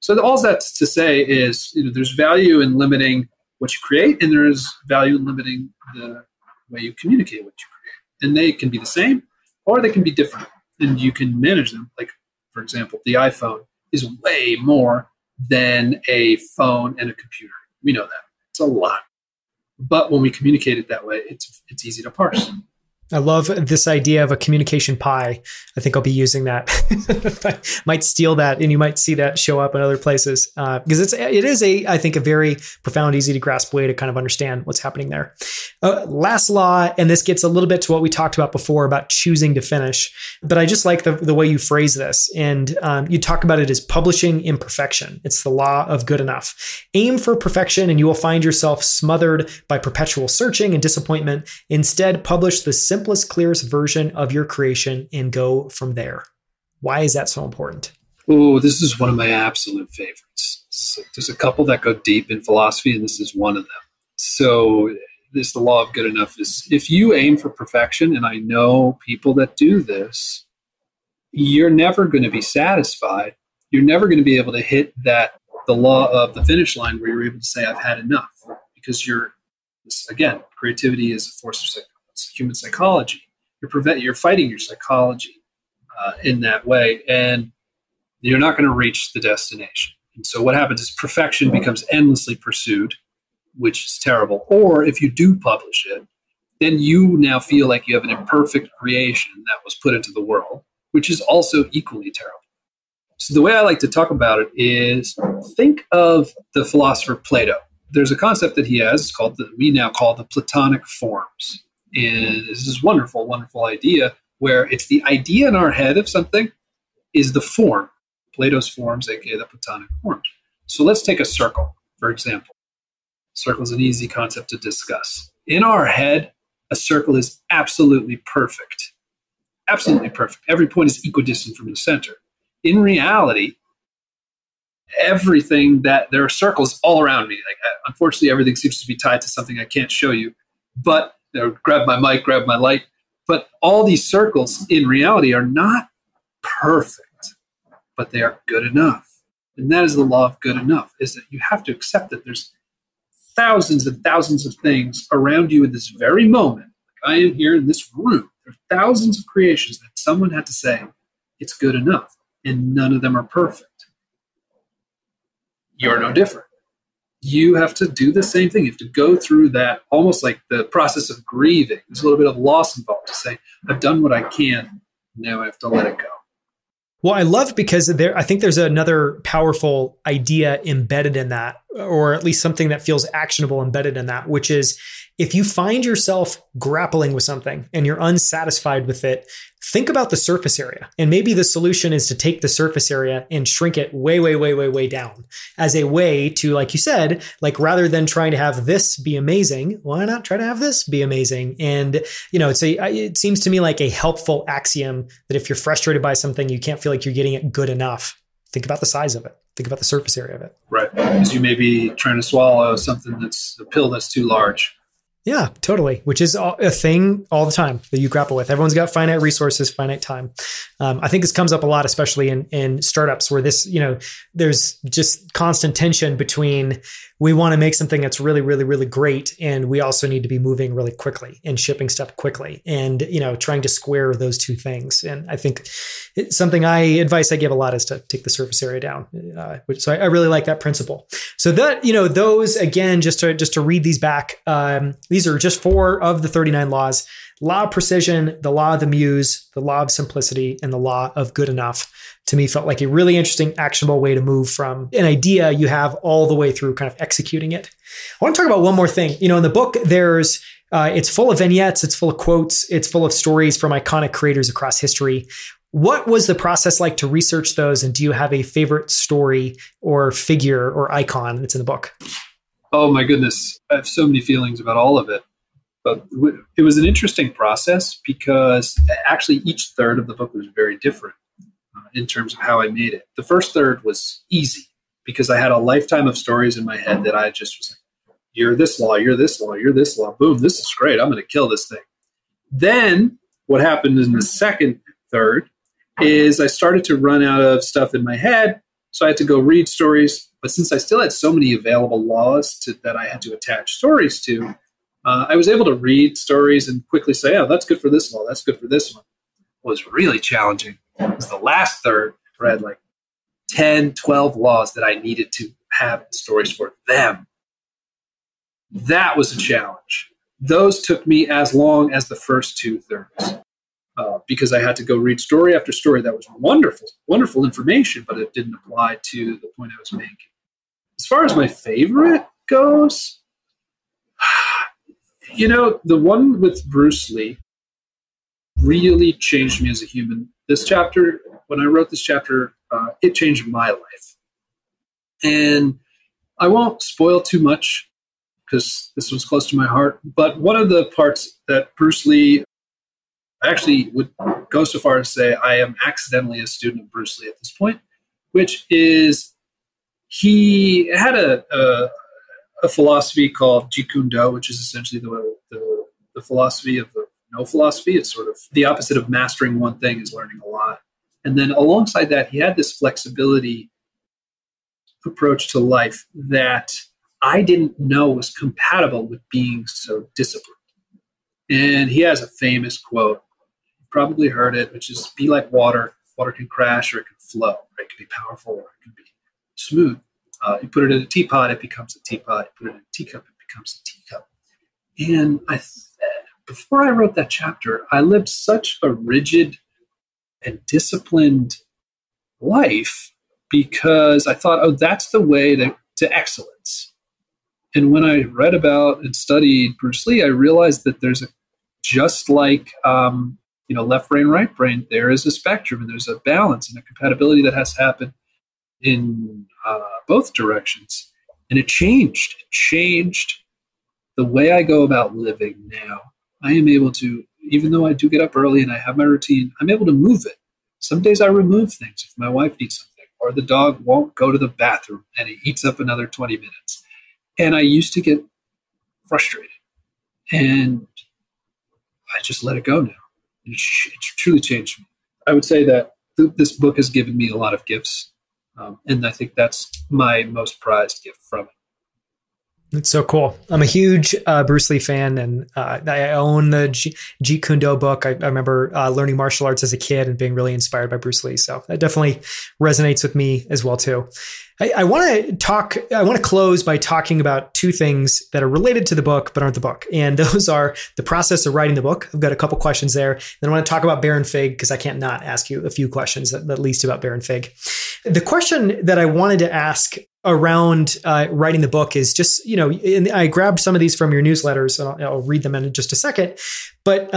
So all that's to say is, you know, there's value in limiting what you create, and there is value in limiting the way you communicate what you create. And they can be the same, or they can be different, and you can manage them. Like, for example, the iPhone is way more than a phone and a computer. We know that. It's a lot. But when we communicate it that way, it's easy to parse. I love this idea of a communication pie. I think I'll be using that. I might steal that, and you might see that show up in other places because it is I think, a very profound, easy to grasp way to kind of understand what's happening there. Last law, and this gets a little bit to what we talked about before about choosing to finish, but I just like the way you phrase this. And you talk about it as publishing imperfection. It's the law of good enough. Aim for perfection and you will find yourself smothered by perpetual searching and disappointment. Instead, publish the simplest, clearest version of your creation and go from there. Why is that so important? Oh, this is one of my absolute favorites. So there's a couple that go deep in philosophy, and this is one of them. So this, the law of good enough, is if you aim for perfection, and I know people that do this, you're never going to be satisfied. You're never going to be able to hit the law of the finish line where you're able to say, I've had enough, because again, creativity is a force of human psychology. You're fighting your psychology in that way, and you're not going to reach the destination. And so what happens is perfection becomes endlessly pursued, which is terrible. Or if you do publish it, then you now feel like you have an imperfect creation that was put into the world, which is also equally terrible. So the way I like to talk about it is, think of the philosopher Plato. There's a concept that he has, it's called we now call the Platonic Forms. And this is wonderful, wonderful idea where it's the idea in our head of something is the form, Plato's forms, aka the Platonic forms. So let's take a circle, for example. Circle is an easy concept to discuss. In our head, a circle is absolutely perfect. Absolutely perfect. Every point is equidistant from the center. In reality, everything that there are circles all around me. Like, unfortunately, everything seems to be tied to something I can't show you. But you know, grab my mic, grab my light. But all these circles in reality are not perfect, but they are good enough. And that is the law of good enough, is that you have to accept that there's thousands and thousands of things around you in this very moment. Like I am here in this room. There are thousands of creations that someone had to say, it's good enough, and none of them are perfect. You're no different. You have to do the same thing. You have to go through that, almost like the process of grieving. There's a little bit of loss involved to say, I've done what I can. Now I have to let it go. Well, I love because I think there's another powerful idea embedded in that, or at least something that feels actionable embedded in that, which is if you find yourself grappling with something and you're unsatisfied with it, think about the surface area. And maybe the solution is to take the surface area and shrink it way, way, way, way, way down as a way to, like you said, like rather than trying to have this be amazing, why not try to have this be amazing? And, you know, it seems to me like a helpful axiom that if you're frustrated by something, you can't feel like you're getting it good enough. Think about the size of it. Think about the surface area of it. Right. Because you may be trying to swallow something that's a pill that's too large. Yeah, totally. Which is a thing all the time that you grapple with. Everyone's got finite resources, finite time. I think this comes up a lot, especially in startups where this, you know, there's just constant tension between we want to make something that's really, really, really great. And we also need to be moving really quickly and shipping stuff quickly and, you know, trying to square those two things. And I think advice I give a lot is to take the surface area down. So I really like that principle. So that, you know, those again, just to read these back, these are just 4 of the 39 laws: law of precision, the law of the muse, the law of simplicity, and the law of good enough. To me, felt like a really interesting, actionable way to move from an idea you have all the way through kind of executing it. I want to talk about one more thing. You know, in the book, there's it's full of vignettes, it's full of quotes, it's full of stories from iconic creators across history. What was the process like to research those? And do you have a favorite story or figure or icon that's in the book? Oh, my goodness. I have so many feelings about all of it. But it was an interesting process because actually each third of the book was very different in terms of how I made it. The first third was easy because I had a lifetime of stories in my head that I just was like, you're this law, you're this law, you're this law. Boom, this is great. I'm going to kill this thing. Then what happened in the second third is I started to run out of stuff in my head. So I had to go read stories. But since I still had so many available laws that I had to attach stories to, I was able to read stories and quickly say, oh, that's good for this law. That's good for this one. What was really challenging was the last third where I had like 10, 12 laws that I needed to have stories for them. That was a challenge. Those took me as long as the first 2/3 because I had to go read story after story. That was wonderful, wonderful information, but it didn't apply to the point I was making. As far as my favorite goes, you know, the one with Bruce Lee really changed me as a human. This chapter, when I wrote this chapter, it changed my life. And I won't spoil too much because this was close to my heart. But one of the parts that Bruce Lee, I actually would go so far as to say I am accidentally a student of Bruce Lee at this point, which is he had a philosophy called Jeet Kune Do, which is essentially the philosophy of the no philosophy. It's sort of the opposite of mastering one thing is learning a lot. And then alongside that, he had this flexibility approach to life that I didn't know was compatible with being so disciplined. And he has a famous quote, you probably heard it, which is, be like water. Water can crash or it can flow. It can be powerful or it can be smooth. You put it in a teapot, it becomes a teapot. You put it in a teacup, it becomes a teacup. And before I wrote that chapter, I lived such a rigid and disciplined life because I thought, oh, that's the way to excellence. And when I read about and studied Bruce Lee, I realized that there's just like left brain, right brain, there is a spectrum and there's a balance and a compatibility that has to happen in both directions. And it changed. It changed the way I go about living now. I am able to, even though I do get up early and I have my routine, I'm able to move it. Some days I remove things if my wife needs something, or the dog won't go to the bathroom and it eats up another 20 minutes. And I used to get frustrated. And I just let it go now. It's truly changed me. I would say that this book has given me a lot of gifts. And I think that's my most prized gift from it. That's so cool. I'm a huge Bruce Lee fan, and I own the Jeet Kune Do book. I remember learning martial arts as a kid and being really inspired by Bruce Lee. So that definitely resonates with me as well, too. I want to close by talking about two things that are related to the book, but aren't the book. And those are the process of writing the book. I've got a couple questions there. Then I want to talk about Baron Fig, because I can't not ask you a few questions, at least about Baron Fig. The question that I wanted to ask around writing the book is just, and I grabbed some of these from your newsletters, and I'll read them in just a second. But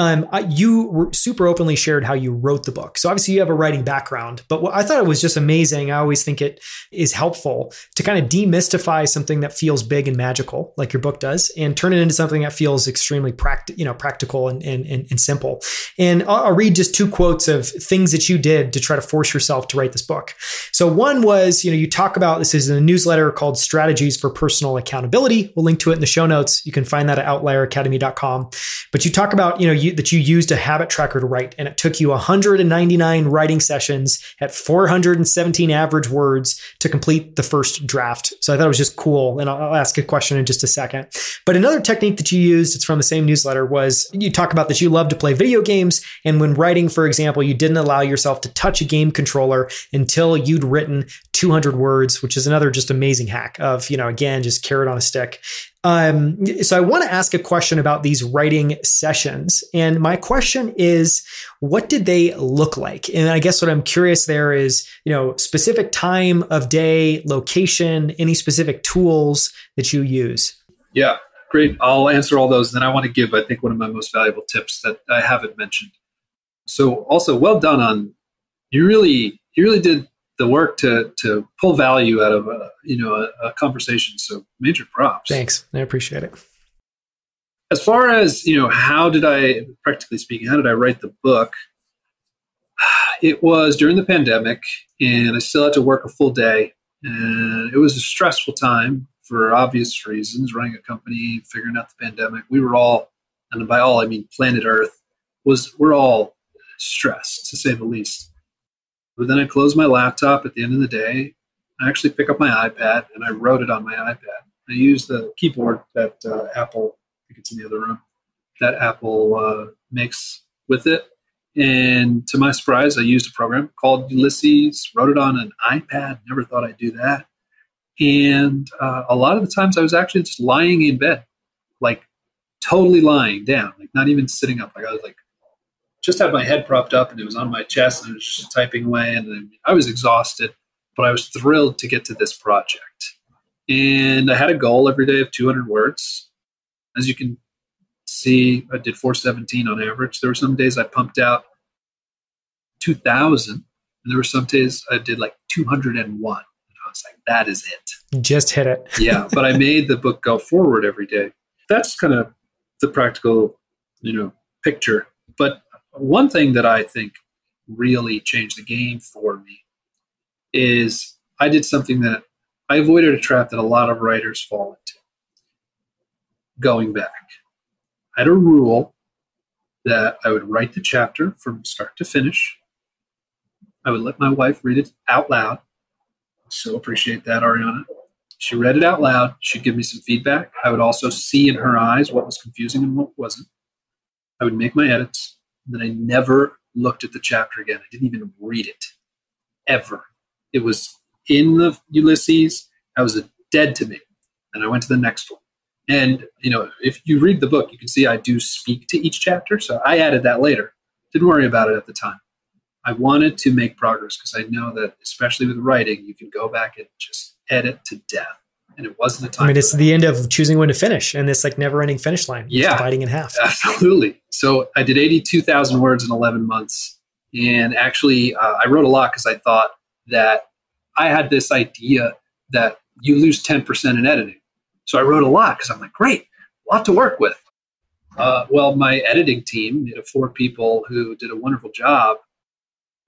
you super openly shared how you wrote the book. So obviously you have a writing background, but what I thought it was just amazing. I always think it is helpful to kind of demystify something that feels big and magical, like your book does, and turn it into something that feels extremely practical and simple. And I'll read just two quotes of things that you did to try to force yourself to write this book. So one was, you talk about, this is in a newsletter called Strategies for Personal Accountability. We'll link to it in the show notes. You can find that at outlieracademy.com. But you talk about, that you used a habit tracker to write, and it took you 199 writing sessions at 417 average words to complete the first draft. So I thought it was just cool. And I'll ask a question in just a second. But another technique that you used, it's from the same newsletter, was you talk about that you love to play video games. And when writing, for example, you didn't allow yourself to touch a game controller until you'd written 200 words, which is another just amazing hack of, again, just carrot on a stick. So I want to ask a question about these writing sessions. And my question is, what did they look like? And I guess what I'm curious there is, specific time of day, location, any specific tools that you use. Yeah, great. I'll answer all those. Then I want to give, I think, one of my most valuable tips that I haven't mentioned. So also, well done on, you really did the work to pull value out of a conversation. So major props. Thanks. I appreciate it. As far as, how did I write the book? It was during the pandemic, and I still had to work a full day. And it was a stressful time for obvious reasons, running a company, figuring out the pandemic. We were all, and by all, I mean, planet Earth we're all stressed, to say the least. But then I closed my laptop at the end of the day. I actually pick up my iPad, and I wrote it on my iPad. I used the keyboard that Apple, I think it's in the other room, that Apple makes with it. And to my surprise, I used a program called Ulysses, wrote it on an iPad. Never thought I'd do that. And a lot of the times I was actually just lying in bed, like totally lying down, like not even sitting up. Like I was like, just had my head propped up, and it was on my chest, and I was just typing away, and I was exhausted, but I was thrilled to get to this project. And I had a goal every day of 200 words. As you can see, I did 417 on average. There were some days I pumped out 2,000, and there were some days I did like 201. And I was like, that is it. Just hit it. Yeah, but I made the book go forward every day. That's kind of the practical, picture. But one thing that I think really changed the game for me is I did something that I avoided, a trap that a lot of writers fall into. Going back, I had a rule that I would write the chapter from start to finish. I would let my wife read it out loud. So appreciate that, Ariana. She read it out loud. She'd give me some feedback. I would also see in her eyes what was confusing and what wasn't. I would make my edits. Then I never looked at the chapter again. I didn't even read it, ever. It was in the Ulysses. I was dead to me. And I went to the next one. And, if you read the book, you can see I do speak to each chapter. So I added that later. Didn't worry about it at the time. I wanted to make progress because I know that, especially with writing, you can go back and just edit to death. And it wasn't the time. I mean, it's the end of choosing when to finish, and it's like never-ending finish line. Yeah, dividing in half. Absolutely. So I did 82,000 words in 11 months, and actually, I wrote a lot because I thought that I had this idea that you lose 10% in editing. So I wrote a lot because I'm like, great, a lot to work with. Well, my editing team, four people who did a wonderful job.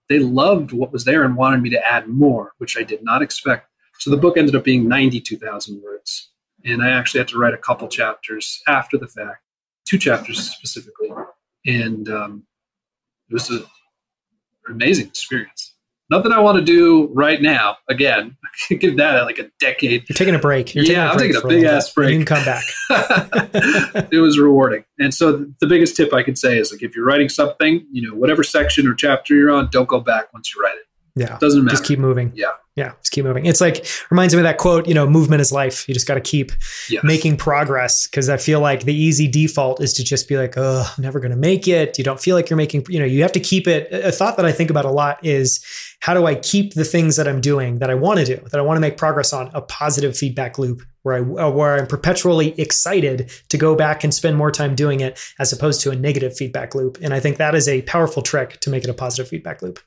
They loved what was there and wanted me to add more, which I did not expect. So the book ended up being 92,000 words. And I actually had to write a couple chapters after the fact, two chapters specifically. And it was an amazing experience. Nothing I want to do right now. Again, I could give that like a decade. You're taking a break. I'm taking a big-ass break. You can come back. It was rewarding. And so the biggest tip I could say is, like, if you're writing something, whatever section or chapter you're on, don't go back once you write it. Yeah. It doesn't matter. Just keep moving. Yeah. Yeah. Just keep moving. It's like, reminds me of that quote, movement is life. You just got to keep making progress. Cause I feel like the easy default is to just be like, oh, I'm never going to make it. You don't feel like you're making, you have to keep it. A thought that I think about a lot is, how do I keep the things that I'm doing that I want to do, that I want to make progress on, a positive feedback loop where I'm perpetually excited to go back and spend more time doing it, as opposed to a negative feedback loop. And I think that is a powerful trick to make it a positive feedback loop.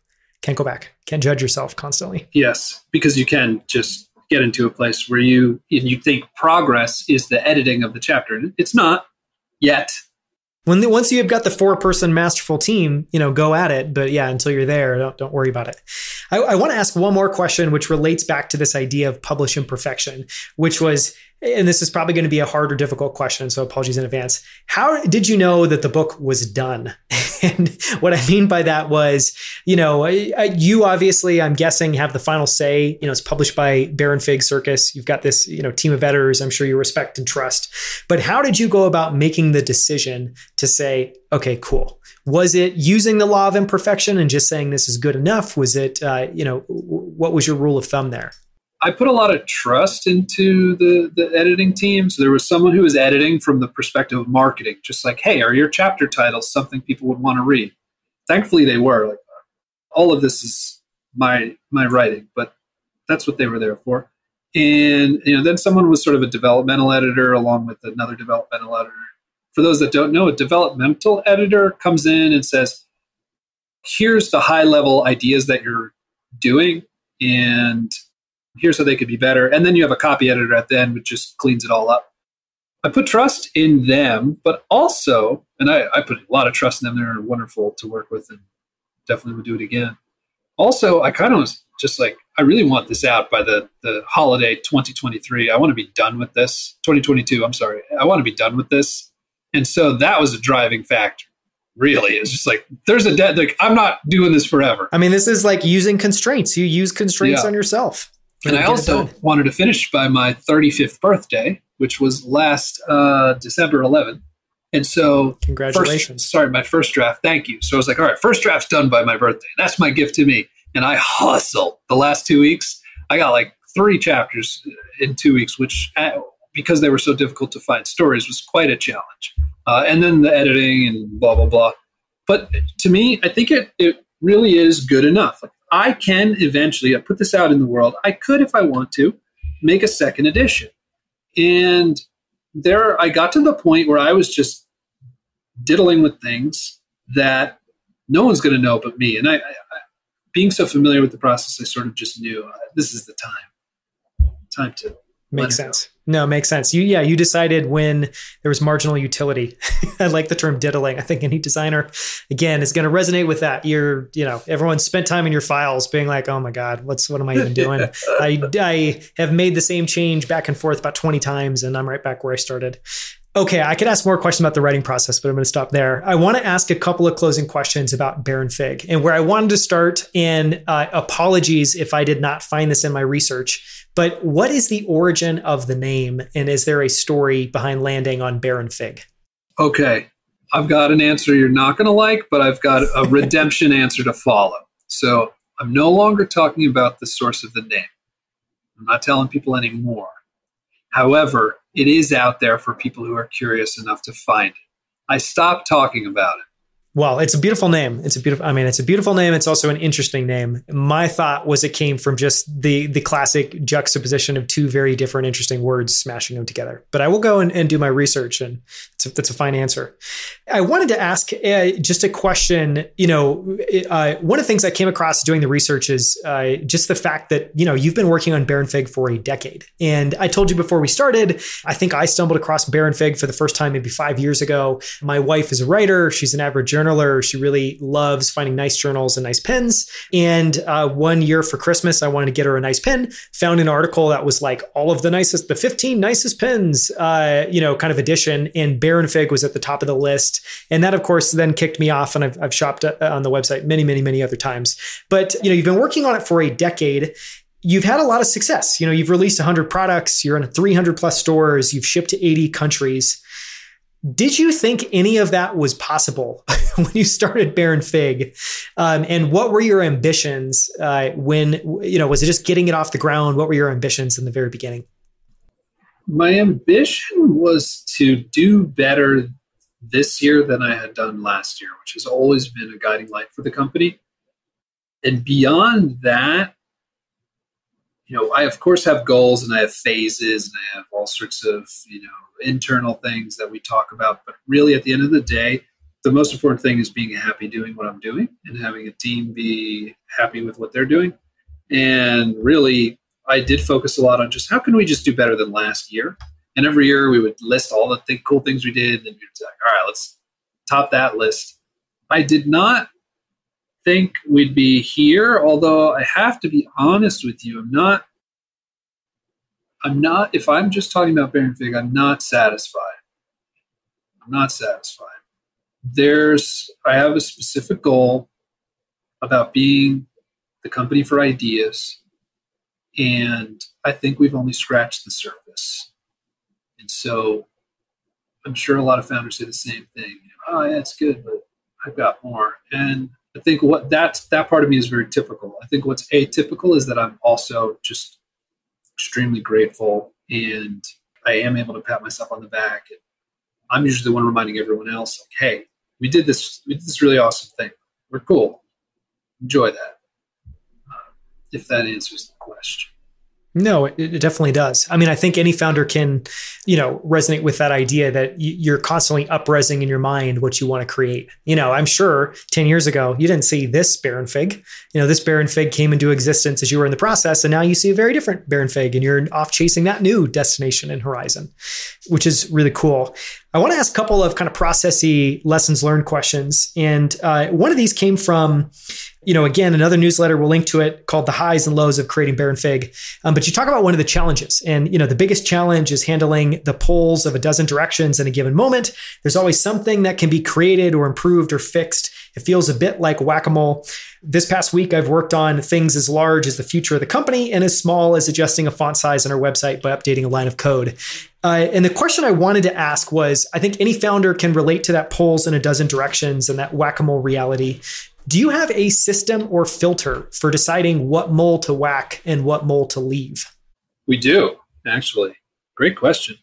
Can't go back. Can't judge yourself constantly. Yes, because you can just get into a place where you think progress is the editing of the chapter. It's not yet. Once you've got the 4-person masterful team, go at it. But yeah, until you're there, don't worry about it. I want to ask one more question, which relates back to this idea of publish imperfection, which was, and this is probably going to be a hard or difficult question, so apologies in advance. How did you know that the book was done? And what I mean by that was, you obviously, I'm guessing, have the final say. It's published by Baron Fig Circus. You've got this, team of editors I'm sure you respect and trust. But how did you go about making the decision to say, okay, cool? Was it using the law of imperfection and just saying this is good enough? Was it, what was your rule of thumb there? I put a lot of trust into the editing team. So there was someone who was editing from the perspective of marketing, just like, hey, are your chapter titles something people would want to read? Thankfully, they were. Like, all of this is my writing, but that's what they were there for. And then someone was sort of a developmental editor along with another developmental editor. For those that don't know, a developmental editor comes in and says, here's the high-level ideas that you're doing, and here's how they could be better. And then you have a copy editor at the end, which just cleans it all up. I put trust in them, but also, and I put a lot of trust in them. They're wonderful to work with and definitely would do it again. Also, I kind of was just like, I really want this out by the holiday 2023. I want to be done with this. 2022, I'm sorry. I want to be done with this. And so that was a driving factor. Really, it's just like, there's a dead, like, I'm not doing this forever. I mean, this is like using constraints. You use constraints on yourself. And I also wanted to finish by my 35th birthday, which was last December 11th. And so, congratulations. My first draft. Thank you. So I was like, all right, first draft's done by my birthday. That's my gift to me. And I hustled the last 2 weeks. I got like 3 chapters in 2 weeks, which, because they were so difficult to find stories, was quite a challenge. And then the editing and blah, blah, blah. But to me, I think it really is good enough. Like, I can eventually, I put this out in the world, I could, if I want to, make a second edition. And there, I got to the point where I was just diddling with things that no one's going to know but me. And I, being so familiar with the process, I sort of just knew this is the time to Makes sense. No, makes sense. You decided when there was marginal utility. I like the term diddling. I think any designer, again, is going to resonate with that. You're, everyone spent time in your files being like, oh my God, what am I even doing? I have made the same change back and forth about 20 times and I'm right back where I started. Okay, I could ask more questions about the writing process, but I'm going to stop there. I want to ask a couple of closing questions about Baron Fig, and where I wanted to start, and apologies if I did not find this in my research, but what is the origin of the name, and is there a story behind landing on Baron Fig? Okay, I've got an answer you're not going to like, but I've got a redemption answer to follow. So I'm no longer talking about the source of the name. I'm not telling people anymore. However, it is out there for people who are curious enough to find it. I stopped talking about it. Well, it's a beautiful name. It's a beautiful name. It's also an interesting name. My thought was it came from just the classic juxtaposition of two very different, interesting words, smashing them together. But I will go and do my research, and that's a fine answer. I wanted to ask just a question. One of the things I came across doing the research is just the fact that, you've been working on Baron Fig for a decade. And I told you before we started, I think I stumbled across Baron Fig for the first time maybe 5 years ago. My wife is a writer. She's an avid journaler. She really loves finding nice journals and nice pens. And 1 year for Christmas, I wanted to get her a nice pen. Found an article that was like all of the 15 nicest pens, kind of edition. And Baron Fig was at the top of the list. And that, of course, then kicked me off. And I've shopped on the website many, many, many other times. But, you've been working on it for a decade. You've had a lot of success. You've released 100 products. You're in 300 plus stores. You've shipped to 80 countries. Did you think any of that was possible when you started Baron Fig? And what were your ambitions was it just getting it off the ground? What were your ambitions in the very beginning? My ambition was to do better this year than I had done last year, which has always been a guiding light for the company. And beyond that, I of course have goals and I have phases and I have all sorts of, internal things that we talk about. But really at the end of the day, the most important thing is being happy doing what I'm doing and having a team be happy with what they're doing. And really, I did focus a lot on just how can we just do better than last year? And every year we would list all the cool things we did. And then we'd be like, all right, let's top that list. I did not think we'd be here, although I have to be honest with you, I'm not, if I'm just talking about Baron Fig, I'm not satisfied. I have a specific goal about being the company for ideas, and I think we've only scratched the surface. And so I'm sure a lot of founders say the same thing. Oh yeah, it's good, but I've got more. And I think that part of me is very typical. I think what's atypical is that I'm also just extremely grateful, and I am able to pat myself on the back. And I'm usually the one reminding everyone else, like, hey, we did this really awesome thing. We're cool. Enjoy that. If that answers the question. No, it definitely does. I mean, I think any founder can, resonate with that idea that you're constantly upraising in your mind what you want to create. I'm sure 10 years ago, you didn't see this Baron Fig. This Baron Fig came into existence as you were in the process, and now you see a very different Baron Fig, and you're off chasing that new destination and horizon, which is really cool. I want to ask a couple of kind of processy lessons learned questions. And one of these came from, again, another newsletter, we'll link to it, called The Highs and Lows of Creating Baron Fig. But you talk about one of the challenges. And, the biggest challenge is handling the pulls of a dozen directions in a given moment. There's always something that can be created or improved or fixed. It feels a bit like whack-a-mole. This past week, I've worked on things as large as the future of the company and as small as adjusting a font size on our website by updating a line of code. And the question I wanted to ask was, I think any founder can relate to that pulls in a dozen directions and that whack-a-mole reality. Do you have a system or filter for deciding what mole to whack and what mole to leave? We do, actually. Great question.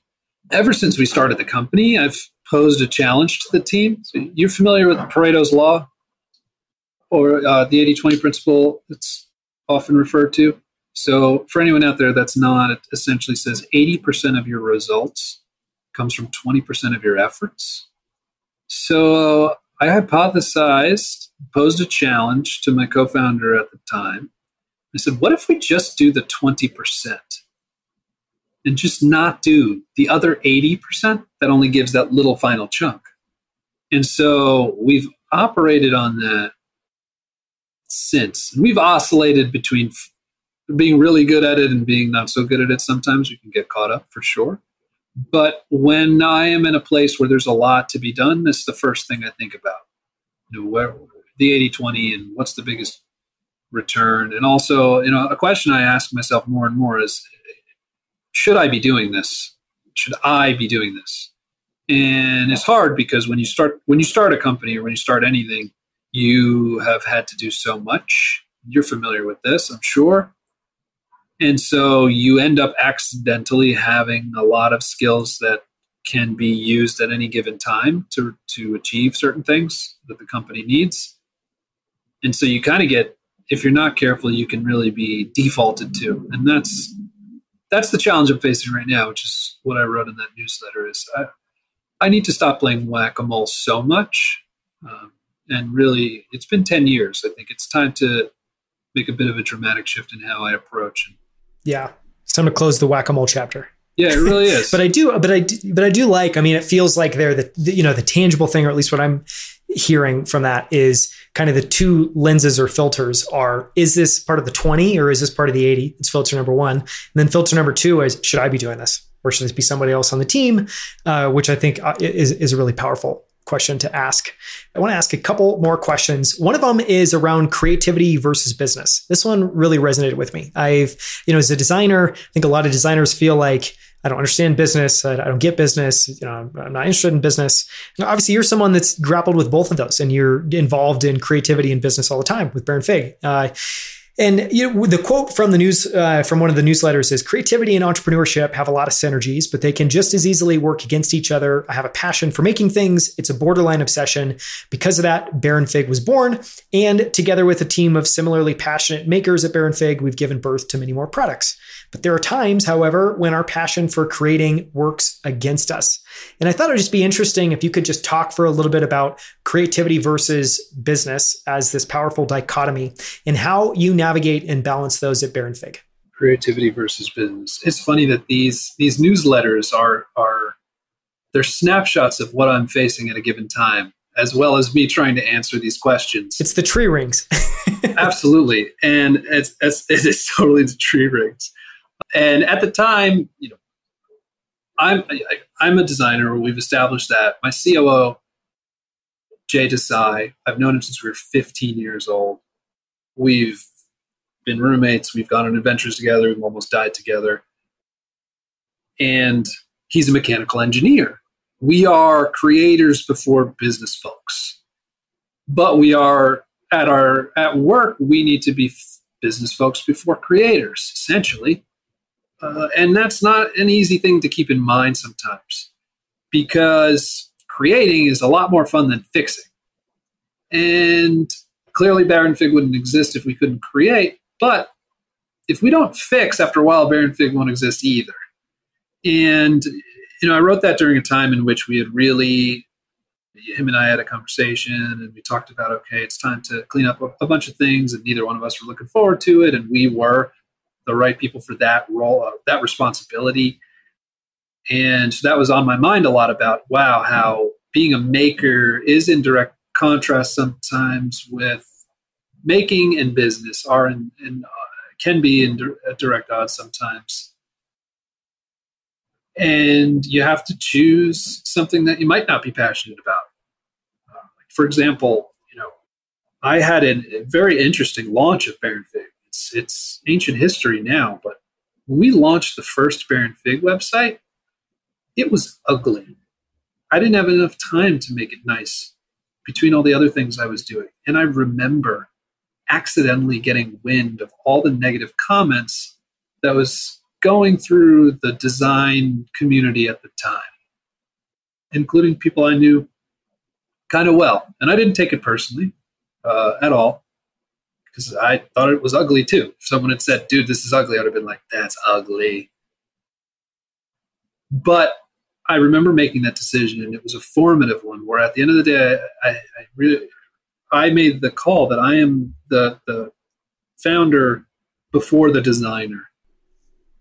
Ever since we started the company, I've posed a challenge to the team. So you're familiar with Pareto's law or the 80-20 principle that's often referred to? So for anyone out there that's not, it essentially says 80% of your results comes from 20% of your efforts. So I posed a challenge to my co-founder at the time. I said, what if we just do the 20% and just not do the other 80% that only gives that little final chunk? And so we've operated on that since. We've oscillated between being really good at it and being not so good at it. Sometimes you can get caught up for sure. But when I am in a place where there's a lot to be done, that's the first thing I think about. Where the 80-20 and what's the biggest return. And also, a question I ask myself more and more is, should I be doing this? Should I be doing this? And it's hard because when you start a company or when you start anything, you have had to do so much. You're familiar with this, I'm sure. And so you end up accidentally having a lot of skills that can be used at any given time to achieve certain things that the company needs. And so you kind of get, if you're not careful, you can really be defaulted to. And that's the challenge I'm facing right now, which is what I wrote in that newsletter, is I need to stop playing whack-a-mole so much. And really, it's been 10 years. I think it's time to make a bit of a dramatic shift in how I approach. Yeah. It's time to close the whack-a-mole chapter. Yeah, it really is. but I do like, I mean, it feels like they're the tangible thing, or at least what I'm hearing from that is kind of the two lenses or filters are, is this part of the 20 or is this part of the 80? It's filter number one. And then filter number two is, should I be doing this? Or should this be somebody else on the team? Which I think is a really powerful question to ask. I want to ask a couple more questions. One of them is around creativity versus business. This one really resonated with me. As a designer, I think a lot of designers feel like, I don't understand business. I don't get business. I'm not interested in business. Now, obviously, you're someone that's grappled with both of those, and you're involved in creativity and business all the time with Baron Fig. And the quote from the news from one of the newsletters is, creativity and entrepreneurship have a lot of synergies, but they can just as easily work against each other. I have a passion for making things. It's a borderline obsession. Because of that, Baron Fig was born. And together with a team of similarly passionate makers at Baron Fig, we've given birth to many more products. But there are times, however, when our passion for creating works against us. And I thought it would just be interesting if you could just talk for a little bit about creativity versus business as this powerful dichotomy and how you navigate and balance those at Baron Fig. Creativity versus business. It's funny that these newsletters are they're snapshots of what I'm facing at a given time, as well as me trying to answer these questions. It's the tree rings. Absolutely. And it's totally the tree rings. And at the time, I'm a designer. We've established that. My COO, Jay Desai, I've known him since we were 15 years old. We've been roommates. We've gone on adventures together. We've almost died together. And he's a mechanical engineer. We are creators before business folks. But we are, at work, we need to be business folks before creators, essentially. And that's not an easy thing to keep in mind sometimes, because creating is a lot more fun than fixing. And clearly Baron Fig wouldn't exist if we couldn't create, but if we don't fix, after a while, Baron Fig won't exist either. And, I wrote that during a time in which we had really, him and I had a conversation and we talked about, okay, it's time to clean up a bunch of things and neither one of us were looking forward to it. And we were the right people for that role, that responsibility. And so that was on my mind a lot about, wow, how being a maker is in direct contrast sometimes with making, and business are can be at direct odds sometimes. And you have to choose something that you might not be passionate about. For example, I had a very interesting launch of Baron Fig. It's ancient history now, but when we launched the first Baron Fig website, it was ugly. I didn't have enough time to make it nice between all the other things I was doing. And I remember accidentally getting wind of all the negative comments that was going through the design community at the time, including people I knew kind of well. And I didn't take it personally at all. Because I thought it was ugly too. If someone had said, dude, this is ugly, I would have been like, that's ugly. But I remember making that decision, and it was a formative one where at the end of the day, I made the call that I am the founder before the designer.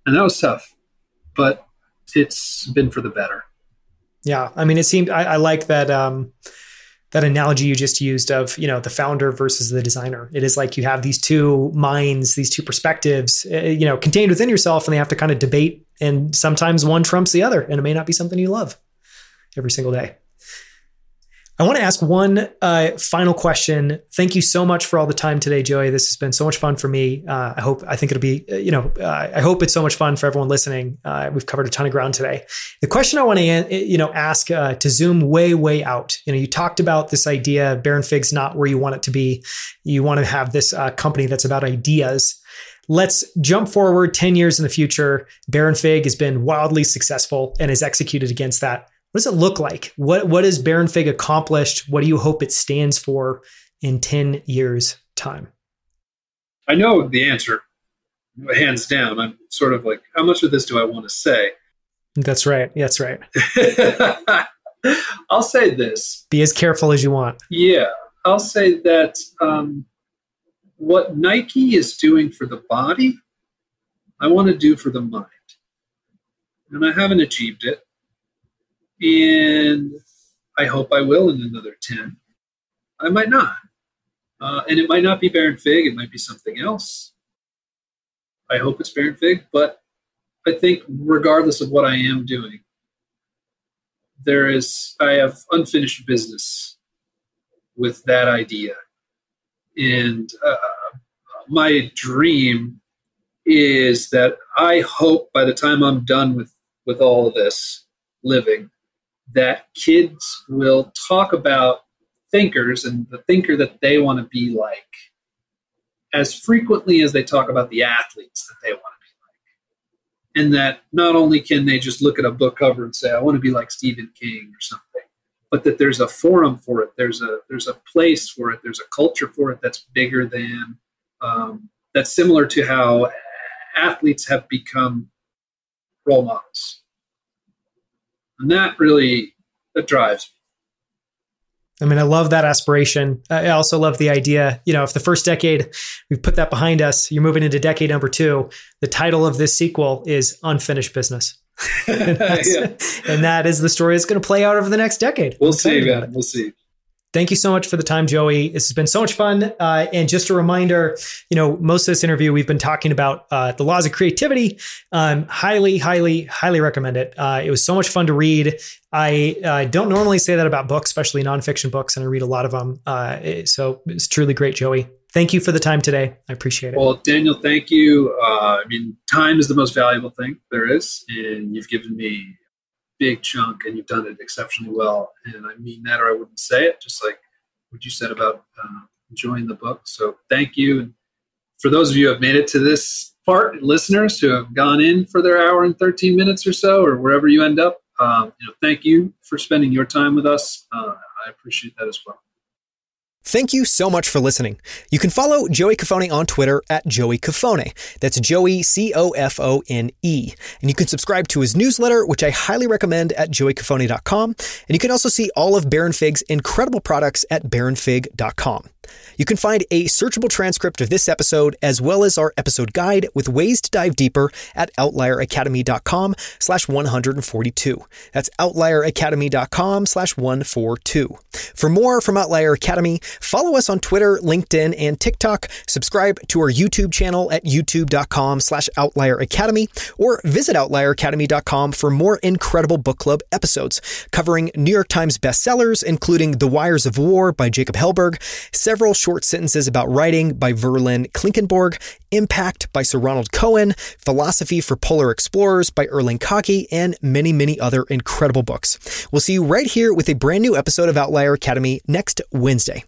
And that was tough, but it's been for the better. Yeah. I mean, it seemed, I like that, that analogy you just used of, the founder versus the designer. It is like you have these two minds, these two perspectives, contained within yourself, and they have to kind of debate. And sometimes one trumps the other, and it may not be something you love every single day. I want to ask one final question. Thank you so much for all the time today, Joey. This has been so much fun for me. I hope it's so much fun for everyone listening. We've covered a ton of ground today. The question I want to, ask to zoom way, way out. You talked about this idea, Baron Fig's not where you want it to be. You want to have this company that's about ideas. Let's jump forward 10 years in the future. Baron Fig has been wildly successful and has executed against that. What does it look like? What has Baron Fig accomplished? What do you hope it stands for in 10 years' time? I know the answer, hands down. I'm sort of like, how much of this do I want to say? That's right. That's right. I'll say this. Be as careful as you want. Yeah. I'll say that what Nike is doing for the body, I want to do for the mind. And I haven't achieved it. And I hope I will in another 10. I might not. And it might not be Baron Fig. It might be something else. I hope it's Baron Fig. But I think regardless of what I am doing, I have unfinished business with that idea. And my dream is that I hope by the time I'm done with all of this living, that kids will talk about thinkers and the thinker that they want to be like as frequently as they talk about the athletes that they want to be like. And that not only can they just look at a book cover and say, I want to be like Stephen King or something, but that there's a forum for it. There's a place for it. There's a culture for it that's bigger than, that's similar to how athletes have become role models. And that drives me. I mean, I love that aspiration. I also love the idea, if the first decade, we've put that behind us, you're moving into decade number 2. The title of this sequel is Unfinished Business. And that is the story that's going to play out over the next decade. We'll see, man. We'll see. Thank you so much for the time, Joey. This has been so much fun. And just a reminder, most of this interview, we've been talking about the laws of creativity. Highly, highly, highly recommend it. It was so much fun to read. I don't normally say that about books, especially nonfiction books, and I read a lot of them. So it's truly great, Joey. Thank you for the time today. I appreciate it. Well, Daniel, thank you. Time is the most valuable thing there is. And you've given me big chunk, and you've done it exceptionally well. And I mean that, or I wouldn't say it, just like what you said about enjoying the book. So thank you. And for those of you who have made it to this part, listeners who have gone in for their hour and 13 minutes or so, or wherever you end up, thank you for spending your time with us. I appreciate that as well. Thank you so much for listening. You can follow Joey Cofone on Twitter at Joey Cofone. That's Joey, C-O-F-O-N-E. And you can subscribe to his newsletter, which I highly recommend at joeycofone.com. And you can also see all of Baron Fig's incredible products at baronfig.com. You can find a searchable transcript of this episode, as well as our episode guide with ways to dive deeper at outlieracademy.com/142. That's outlieracademy.com/142. For more from Outlier Academy, follow us on Twitter, LinkedIn, and TikTok. Subscribe to our YouTube channel at youtube.com/outlieracademy, or visit outlieracademy.com for more incredible book club episodes covering New York Times bestsellers, including The Wires of War by Jacob Hellberg, several short sentences about writing by Verlyn Klinkenborg, Impact by Sir Ronald Cohen, Philosophy for Polar Explorers by Erling Kagge, and many, many other incredible books. We'll see you right here with a brand new episode of Outlier Academy next Wednesday.